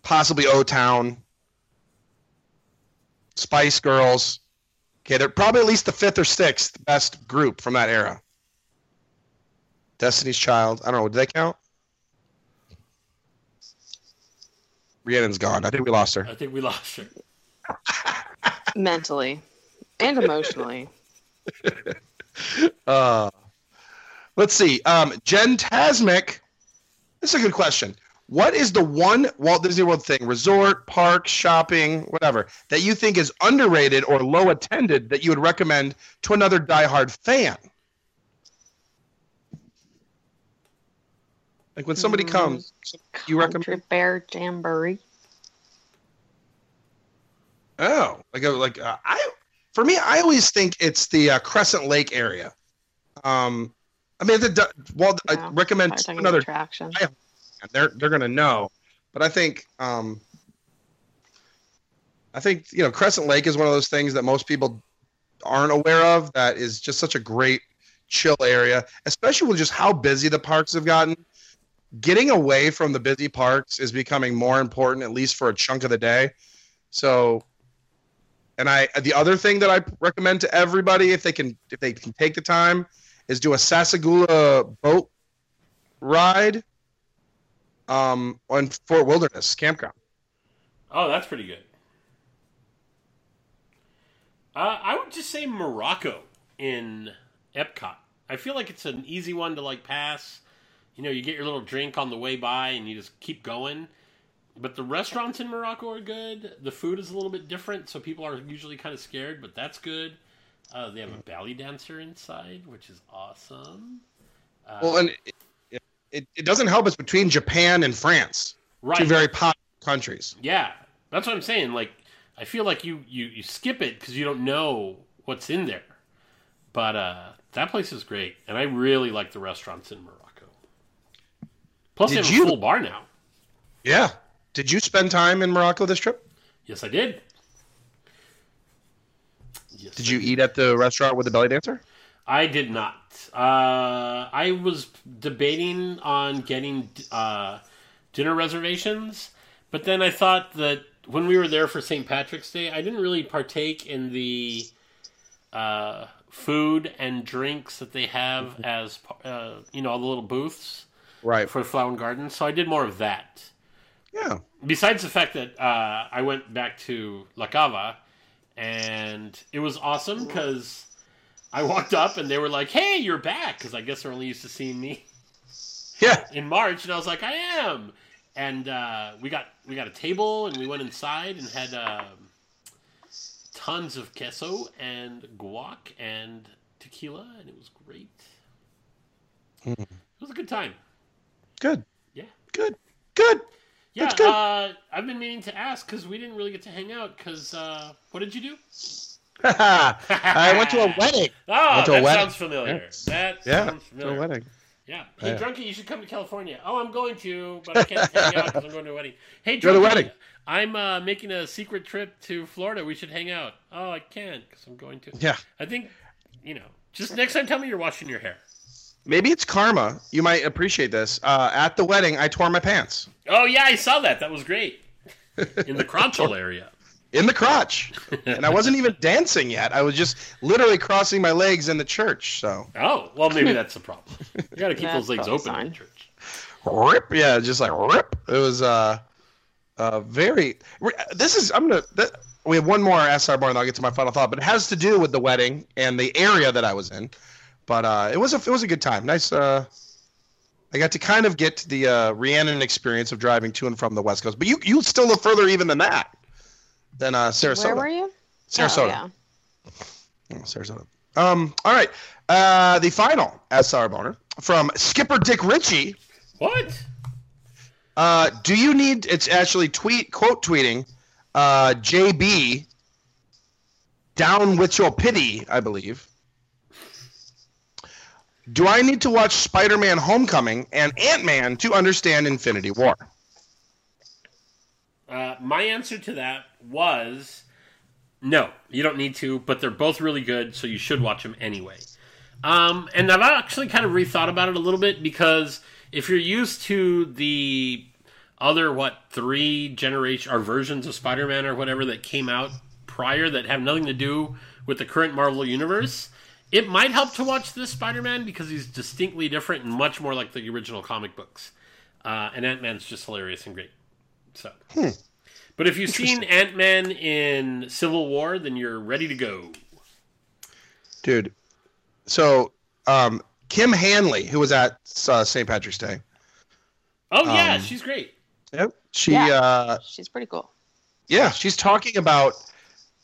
possibly O-Town, Spice Girls. Okay, they're probably at least the fifth or sixth best group from that era. Destiny's Child. I don't know. Did they count? Rhiannon's gone. I think we lost her. Mentally and emotionally. Let's see. Jen Tasmic. This is a good question. What is the one Walt Disney World thing, resort, park, shopping, whatever, that you think is underrated or low attended that you would recommend to another diehard fan? Like when somebody comes, you recommend Country Bear Jamboree. Oh, for me, I always think it's the Crescent Lake area. I recommend another attraction. They're gonna know, but I think Crescent Lake is one of those things that most people aren't aware of. That is just such a great chill area, especially with just how busy the parks have gotten. Getting away from the busy parks is becoming more important, at least for a chunk of the day. So, and the other thing that I recommend to everybody, if they can take the time, is do a Sasagula boat ride on Fort Wilderness Campground. Oh, that's pretty good. I would just say Morocco in Epcot. I feel like it's an easy one to pass. You get your little drink on the way by and you just keep going. But the restaurants in Morocco are good. The food is a little bit different, so people are usually kind of scared, but that's good. They have a belly dancer inside, which is awesome. It doesn't help. It's between Japan and France. Right. Two very popular countries. Yeah. That's what I'm saying. I feel like you skip it because you don't know what's in there. But that place is great. And I really like the restaurants in Morocco. Plus, they have a full bar now. Yeah. Did you spend time in Morocco this trip? Yes, I did. Did you eat at the restaurant with the belly dancer? I did not. I was debating on getting dinner reservations, but then I thought that when we were there for St. Patrick's Day, I didn't really partake in the food and drinks that they have as, all the little booths. Right. For Flower and Garden. So I did more of that. Yeah. Besides the fact that I went back to La Cava, and it was awesome because I walked up and they were like, hey, you're back. Because I guess they're only used to seeing me in March. And I was like, I am. And we got a table and we went inside and had tons of queso and guac and tequila. And it was great. It was a good time. Good. Yeah. Good. Yeah. Good. I've been meaning to ask because we didn't really get to hang out. Because what did you do? I went to a wedding. Oh, that sounds familiar. Yes. Sounds familiar. To a wedding. Yeah. Hey, Drunkie, you should come to California. Oh, I'm going to, but I can't hang out because I'm going to a wedding. Hey, Drunkie, I'm making a secret trip to Florida. We should hang out. Oh, I can't because I'm going to. Yeah. I think, just next time, tell me you're washing your hair. Maybe it's karma. You might appreciate this. At the wedding, I tore my pants. Oh, yeah, I saw that. That was great. In the crotchal area. In the crotch. And I wasn't even dancing yet. I was just literally crossing my legs in the church. So. Oh, well, maybe that's the problem. You got to keep those legs open in the church. Rip. Yeah, just rip. It was very – this is – I'm going to – we have one more SR bar, and I'll get to my final thought. But it has to do with the wedding and the area that I was in. But it was a good time. Nice. I got to kind of get the Rhiannon experience of driving to and from the West Coast. But you still look further even than that. Than Sarasota. Where were you? Sarasota. Oh, yeah. Sarasota. All right. The final SR boner from Skipper Dick Richie. What? Do you need? It's actually quote tweeting. JB, down with your pity, I believe. Do I need to watch Spider-Man: Homecoming and Ant-Man to understand Infinity War? My answer to that was no, you don't need to, but they're both really good, so you should watch them anyway. And I've actually kind of rethought about it a little bit, because if you're used to the other, three generation or versions of Spider-Man or whatever that came out prior that have nothing to do with the current Marvel Universe, it might help to watch this Spider-Man because he's distinctly different and much more like the original comic books. And Ant-Man's just hilarious and great. So, But if you've seen Ant-Man in Civil War, then you're ready to go. Dude, so Kim Hanley, who was at St. Patrick's Day. Oh, yeah, she's great. Yep. She's pretty cool. Yeah, she's talking about...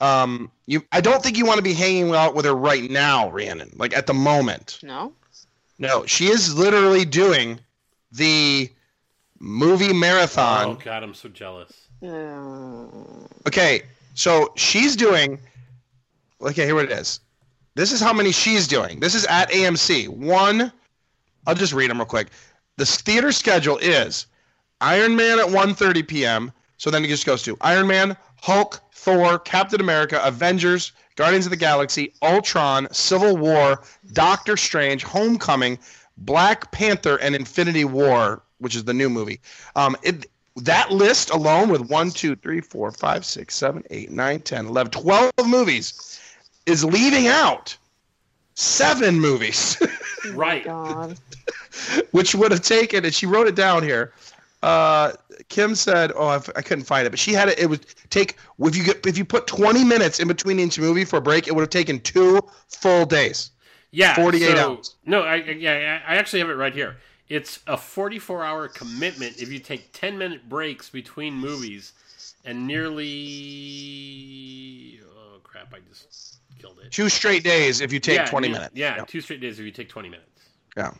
I don't think you want to be hanging out with her right now, Rhiannon. Like, at the moment. No? No, she is literally doing the movie marathon. Oh, God, I'm so jealous. Okay, so she's doing... Okay, here it is. This is how many she's doing. This is at AMC. One, I'll just read them real quick. The theater schedule is Iron Man at 1:30 p.m., so then it just goes to Iron Man, Hulk, Thor, Captain America, Avengers, Guardians of the Galaxy, Ultron, Civil War, Doctor Strange, Homecoming, Black Panther, and Infinity War, which is the new movie. That list alone with 1, 2, 3, 4, 5, 6, 7, 8, 9, 10, 11, 12 movies is leaving out 7 movies. Right. God. Which would have taken, and she wrote it down here. Kim said, I couldn't find it, but she had it. It would take, if you put 20 minutes in between each movie for a break, it would have taken 2 full days. Yeah. 48 hours. No, I actually have it right here. It's a 44-hour commitment if you take 10-minute breaks between movies and nearly... Oh, crap, I just killed it. 2 straight days if you take 20 minutes. Yeah, no. 2 straight days if you take 20 minutes. Yeah.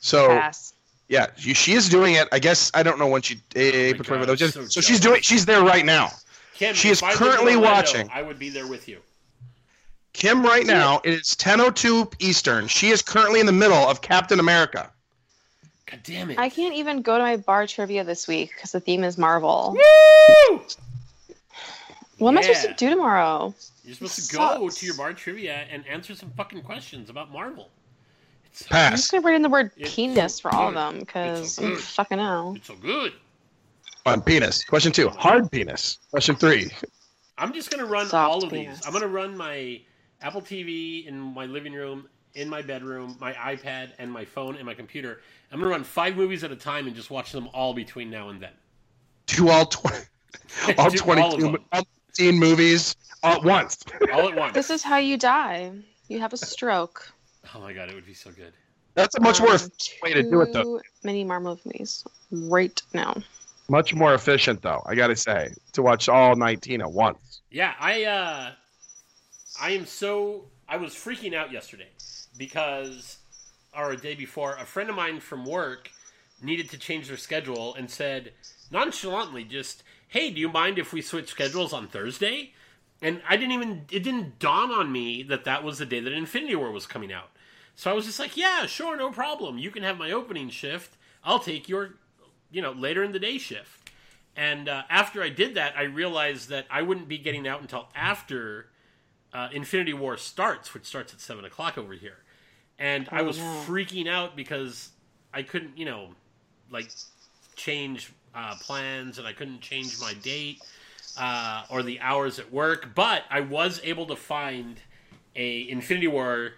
So... Pass. Yeah, she is doing it. I guess I don't know when she. So she's doing. She's there right now. Kim, she is currently watching. I would be there with you, Kim. Right now, it is 10:02 Eastern. She is currently in the middle of Captain America. God damn it! I can't even go to my bar trivia this week because the theme is Marvel. Woo! What am I supposed to do tomorrow? You're supposed to go to your bar trivia and answer some fucking questions about Marvel. Pass. I'm just going to write in the word penis for all of them, because I'm fucking out. It's so good. On penis. Question 2, hard penis. Question 3. I'm just going to run all of these. I'm going to run my Apple TV in my living room, in my bedroom, my iPad, and my phone, and my computer. I'm going to run 5 movies at a time and just watch them all between now and then. Do all 15 movies all at once. All at once. This is how you die. You have a stroke. Oh my god, it would be so good. That's a much more efficient way to do it, though. Many Marvel movies right now. Much more efficient, though, I gotta say, to watch all 19 at once. Yeah, I was freaking out yesterday because, or a day before, a friend of mine from work needed to change their schedule and said, nonchalantly, just, hey, do you mind if we switch schedules on Thursday? And it didn't dawn on me that was the day that Infinity War was coming out. So I was just like, yeah, sure, no problem. You can have my opening shift. I'll take your, later in the day shift. And after I did that, I realized that I wouldn't be getting out until after Infinity War starts, which starts at 7 o'clock over here. And I was freaking out because I couldn't, change plans, and I couldn't change my date. Or the hours at work, but I was able to find a Infinity War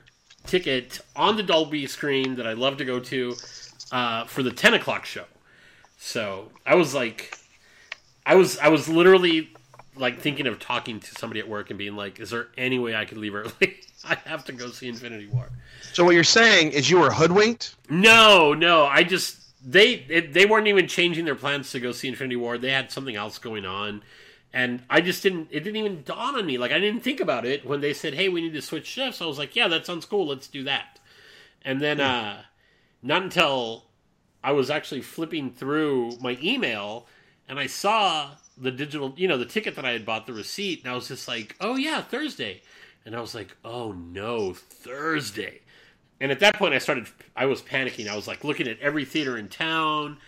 ticket on the Dolby screen that I love to go to for the 10 o'clock show. So I was like, I was literally like thinking of talking to somebody at work and being like, "Is there any way I could leave early? I have to go see Infinity War." So what you're saying is you were hoodwinked? No, I just they weren't even changing their plans to go see Infinity War. They had something else going on. And I just it didn't even dawn on me. Like, I didn't think about it when they said, hey, we need to switch shifts. I was like, yeah, that sounds cool. Let's do that. And then not until I was actually flipping through my email and I saw the digital, you know, the ticket that I had bought, the receipt, and I was just like, oh yeah, Thursday. And I was like, oh no, Thursday. And at that point I was panicking. I was like looking at every theater in town.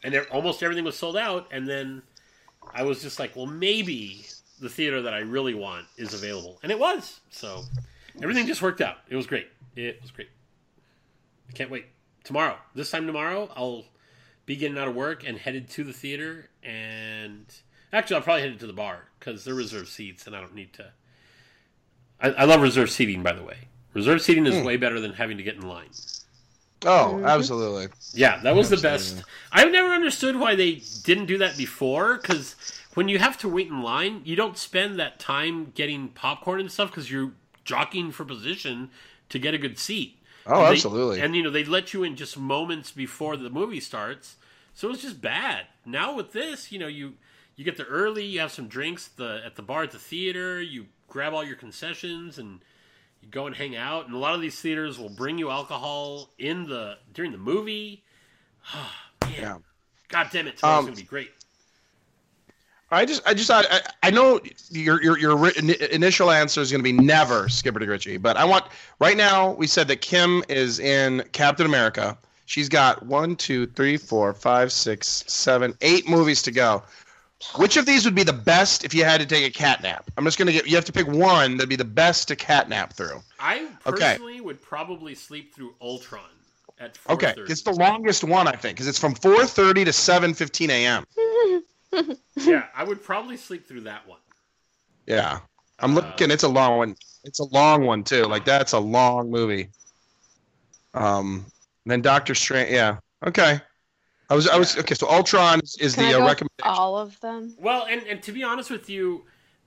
And almost everything was sold out. And then I was just like, well, maybe the theater that I really want is available. And it was. So everything just worked out. It was great. It was great. I can't wait. Tomorrow, this time tomorrow, I'll be getting out of work and headed to the theater. And actually, I'll probably head to the bar because they're reserved seats and I don't need to. I love reserved seating, by the way. Reserved seating is way better than having to get in line. Oh, absolutely. Yeah, that was the best. I've never understood why they didn't do that before, because when you have to wait in line, you don't spend that time getting popcorn and stuff because you're jockeying for position to get a good seat. Oh, and absolutely. And, you know, they let you in just moments before the movie starts, so it's just bad. Now with this, you know, you get there early, you have some drinks at the bar at the theater, you grab all your concessions, and you go and hang out, and a lot of these theaters will bring you alcohol during the movie. Oh, man. Yeah. God damn it, tomorrow's gonna be great. I know your initial answer is gonna be never, Skipper Dick Richie, but I want right now. We said that Kim is in Captain America. She's got 8 movies to go. Which of these would be the best if you had to take a cat nap? I'm just going to get... You have to pick one that'd be the best to cat nap through. I personally would probably sleep through Ultron at 4:30. Okay, it's the longest one, I think, because it's from 4:30 to 7:15 a.m. Yeah, I would probably sleep through that one. Yeah. I'm looking... It's a long one. It's a long one, too. Like, that's a long movie. And then Doctor Strange... Yeah. Okay. Okay, so Ultron is the recommendation. All of them? Well, and to be honest with you,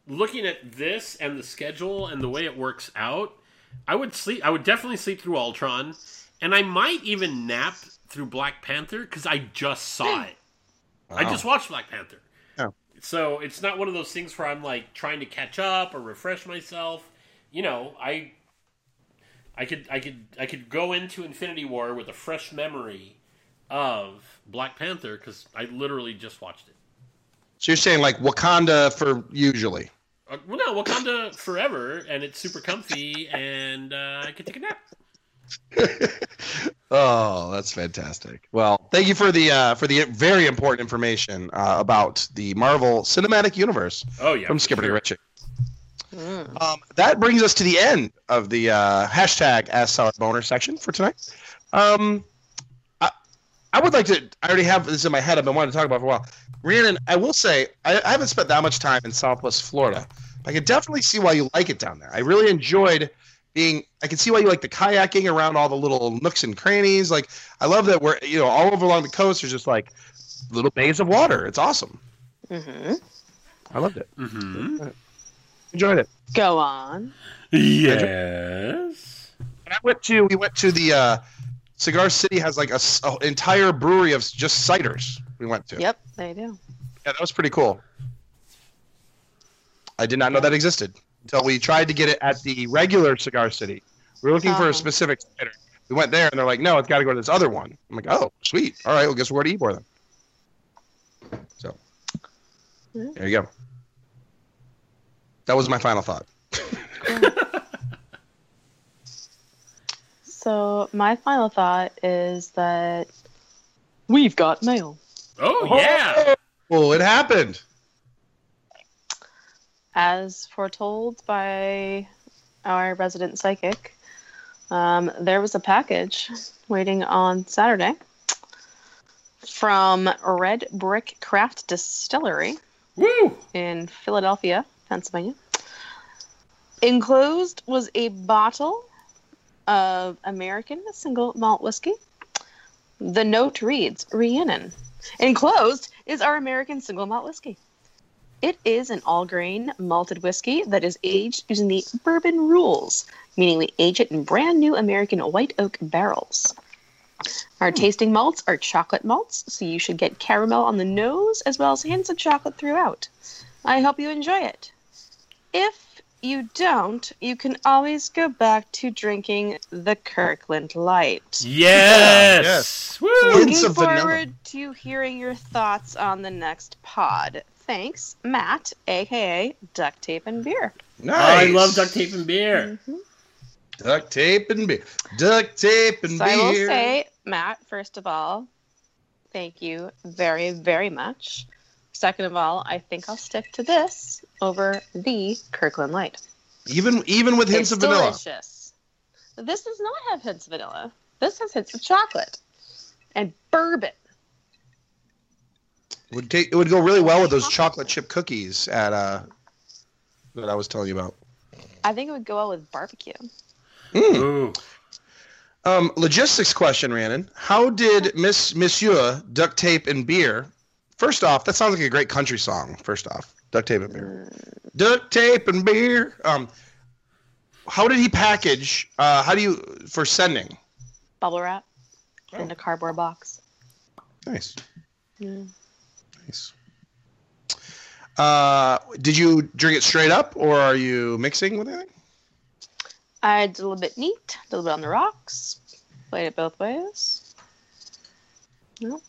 looking at this and the schedule and the way it works out, I would definitely sleep through Ultron, and I might even nap through Black Panther because I just saw it. Wow. I just watched Black Panther. Oh. So it's not one of those things where I'm like trying to catch up or refresh myself. You know, I could go into Infinity War with a fresh memory of Black Panther because I literally just watched it. So you're saying like Wakanda for usually? Well, no, Wakanda forever, and it's super comfy, and I can take a nap. Oh, that's fantastic. Well, thank you for the very important information about the Marvel Cinematic Universe. Oh yeah, from Skipper Dick Richie. Mm. That brings us to the end of the hashtag Ask Sour Boner section for tonight. I would like to. I already have this in my head. I've been wanting to talk about it for a while. Rhiannon, I will say I haven't spent that much time in Southwest Florida. I can definitely see why you like it down there. I really enjoyed being. I can see why you like the kayaking around all the little nooks and crannies. Like I love that we're all over along the coast. There's just like little bays of water. It's awesome. Mm-hmm. I loved it. Mm-hmm. Enjoyed it. Go on. Yes. We went to the. Cigar City has like an entire brewery of just ciders we went to. Yep, they do. Yeah, that was pretty cool. I did not know that existed until we tried to get it at the regular Cigar City. We were looking for a specific cider. We went there, and they're like, no, it's got to go to this other one. I'm like, oh, sweet. All right, well, guess where to Ybor then. So, there you go. That was my final thought. So, my final thought is that we've got mail. Oh, yeah. Well, it happened. As foretold by our resident psychic, there was a package waiting on Saturday from Red Brick Craft Distillery in Philadelphia, Pennsylvania. Enclosed was a bottle of American single malt whiskey. The note reads, Rhiannon, enclosed is our American single malt whiskey. It is an all-grain malted whiskey that is aged using the bourbon rules, meaning we age it in brand new American white oak barrels. Our tasting malts are chocolate malts, so you should get caramel on the nose as well as hints of chocolate throughout. I hope you enjoy it. If you don't, you can always go back to drinking the Kirkland Light. Yes! Woo! Looking forward to hearing your thoughts on the next pod. Thanks, Matt, a.k.a. Duct Tape and Beer. Nice! I love Duct Tape and Beer. Mm-hmm. Duct Tape and Beer. Duct Tape and Beer. I will say, Matt, first of all, thank you very, very much. Second of all, I think I'll stick to this over the Kirkland Light. Even with hints of vanilla. It's delicious. This does not have hints of vanilla. This has hints of chocolate and bourbon. It would go really well with those chocolate chip cookies at that I was telling you about. I think it would go well with barbecue. Mm. Logistics question, Rhiannon. How did Monsieur Duct Tape and Beer? First off, that sounds like a great country song. First off, Duct Tape and Beer. Duct Tape and Beer. How did he package? How do you for sending? Bubble wrap in a cardboard box. Nice. Yeah. Nice. Did you drink it straight up, or are you mixing with anything? I did a little bit neat, a little bit on the rocks. Played it both ways.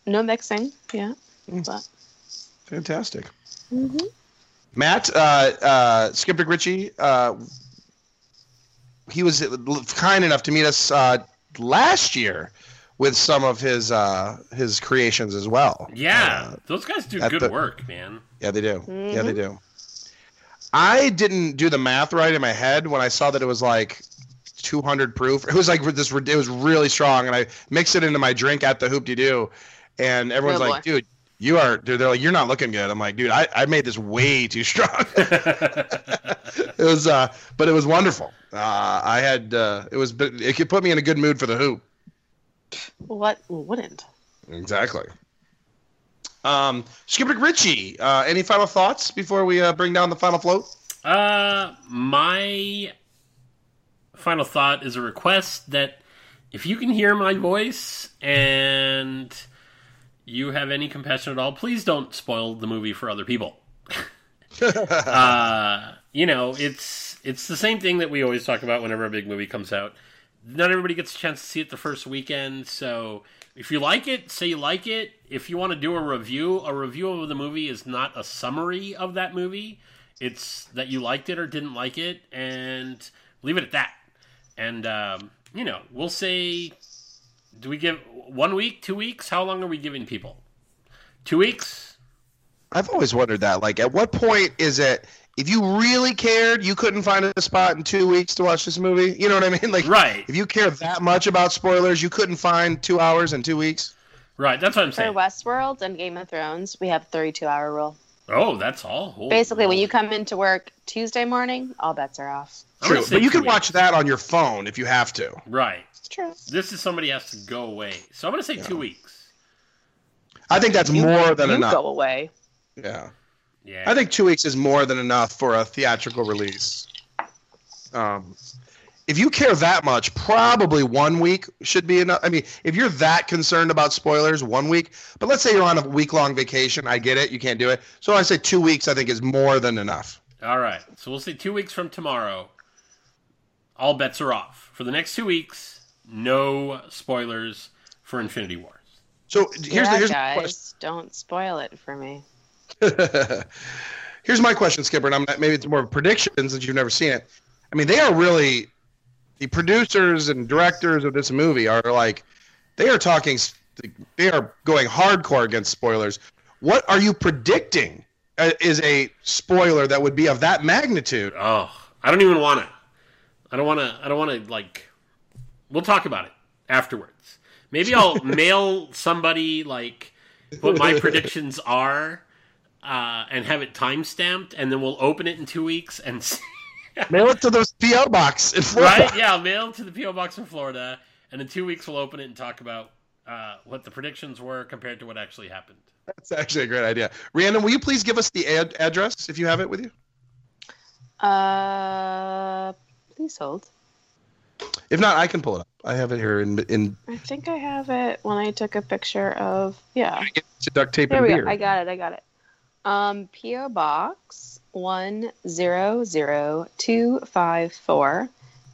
No mixing. Yeah. But. Fantastic. Mm-hmm. Matt, Skipper Richie, he was kind enough to meet us last year with some of his creations as well. Yeah, those guys do good work, man. Yeah, they do. Mm-hmm. Yeah, they do. I didn't do the math right in my head when I saw that it was like 200 proof. It was like this. It was really strong, and I mixed it into my drink at the hoop-de-doo. And everyone's like, dude, you are. Dude, they're like, you're not looking good. I'm like, dude, I made this way too strong. It was, but it was wonderful. I had it could put me in a good mood for the hoop. What wouldn't? Exactly. Skipper Richie, any final thoughts before we bring down the final float? My final thought is a request that if you can hear my voice and you have any compassion at all, please don't spoil the movie for other people. It's the same thing that we always talk about whenever a big movie comes out. Not everybody gets a chance to see it the first weekend, so if you like it, say you like it. If you want to do a review of the movie is not a summary of that movie. It's that you liked it or didn't like it, and leave it at that. And, we'll say, do we give 1 week, 2 weeks? How long are we giving people? 2 weeks? I've always wondered that. Like, at what point is it, if you really cared, you couldn't find a spot in 2 weeks to watch this movie? You know what I mean? Like, right. If you care that much about spoilers, you couldn't find 2 hours in 2 weeks? Right, that's what I'm saying. For Westworld and Game of Thrones, we have 32-hour rule. Oh, that's all. Holy Basically, when you come into work Tuesday morning, all bets are off. True, but you can watch that on your phone if you have to. Right. True. This is somebody has to go away. So I'm going to say 2 weeks. I think that's more than enough. Go away. Yeah. I think 2 weeks is more than enough for a theatrical release. If you care that much, probably 1 week should be enough. I mean, if you're that concerned about spoilers, 1 week. But let's say you're on a week-long vacation. I get it. You can't do it. So I say 2 weeks, I think, is more than enough. All right. So we'll say 2 weeks from tomorrow, all bets are off. For the next 2 weeks, no spoilers for Infinity Wars. So here's the question. Don't spoil it for me. Here's my question, Skipper, and maybe it's more of a prediction since you've never seen it. I mean, they are really the producers and directors of this movie are like they are going hardcore against spoilers. What are you predicting is a spoiler that would be of that magnitude? Oh, I don't even want to. I don't want to like. We'll talk about it afterwards. Maybe I'll mail somebody like what my predictions are and have it timestamped, and then we'll open it in 2 weeks and see. Mail it to the P.O. box in Florida. Right? Yeah, mail it to the P.O. box in Florida, and in 2 weeks we'll open it and talk about what the predictions were compared to what actually happened. That's actually a great idea. Rhiannon, will you please give us the address if you have it with you? Please hold. If not, I can pull it up. I have it here in. I think I have it when I took a picture of. Yeah. Duct Tape and Beer. There we go. I got it. P.O. Box 1-00254,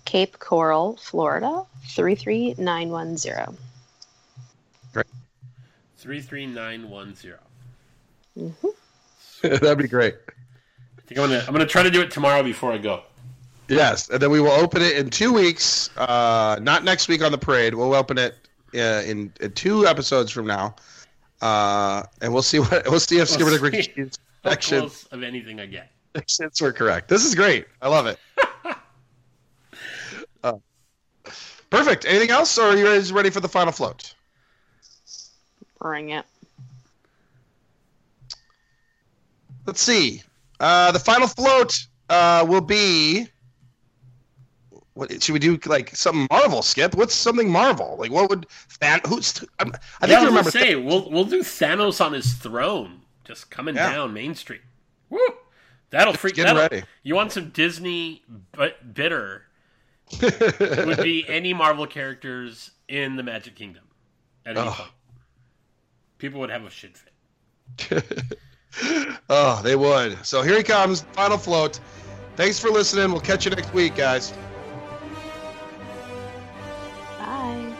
Cape Coral, Florida, 33910. Great. 33910. Mm-hmm. That'd be great. I think I'm gonna try to do it tomorrow before I go. Yes, and then we will open it in 2 weeks. Not next week on the parade. We'll open it in 2 episodes from now, and we'll see if Skipper Dick Rich's sections of anything I get. Sections were correct. This is great. I love it. Perfect. Anything else, or are you guys ready for the final float? Bring it. Let's see. The final float will be. What should we do? Like something Marvel, Skip? What's something Marvel? Like what would I remember. Say we'll do Thanos on his throne, just coming down Main Street. Woo! That'll freak. Get ready. You want some Disney bitter? Would be any Marvel characters in the Magic Kingdom. At any point. People would have a shit fit. Oh, they would. So here he comes, final float. Thanks for listening. We'll catch you next week, guys. Bye.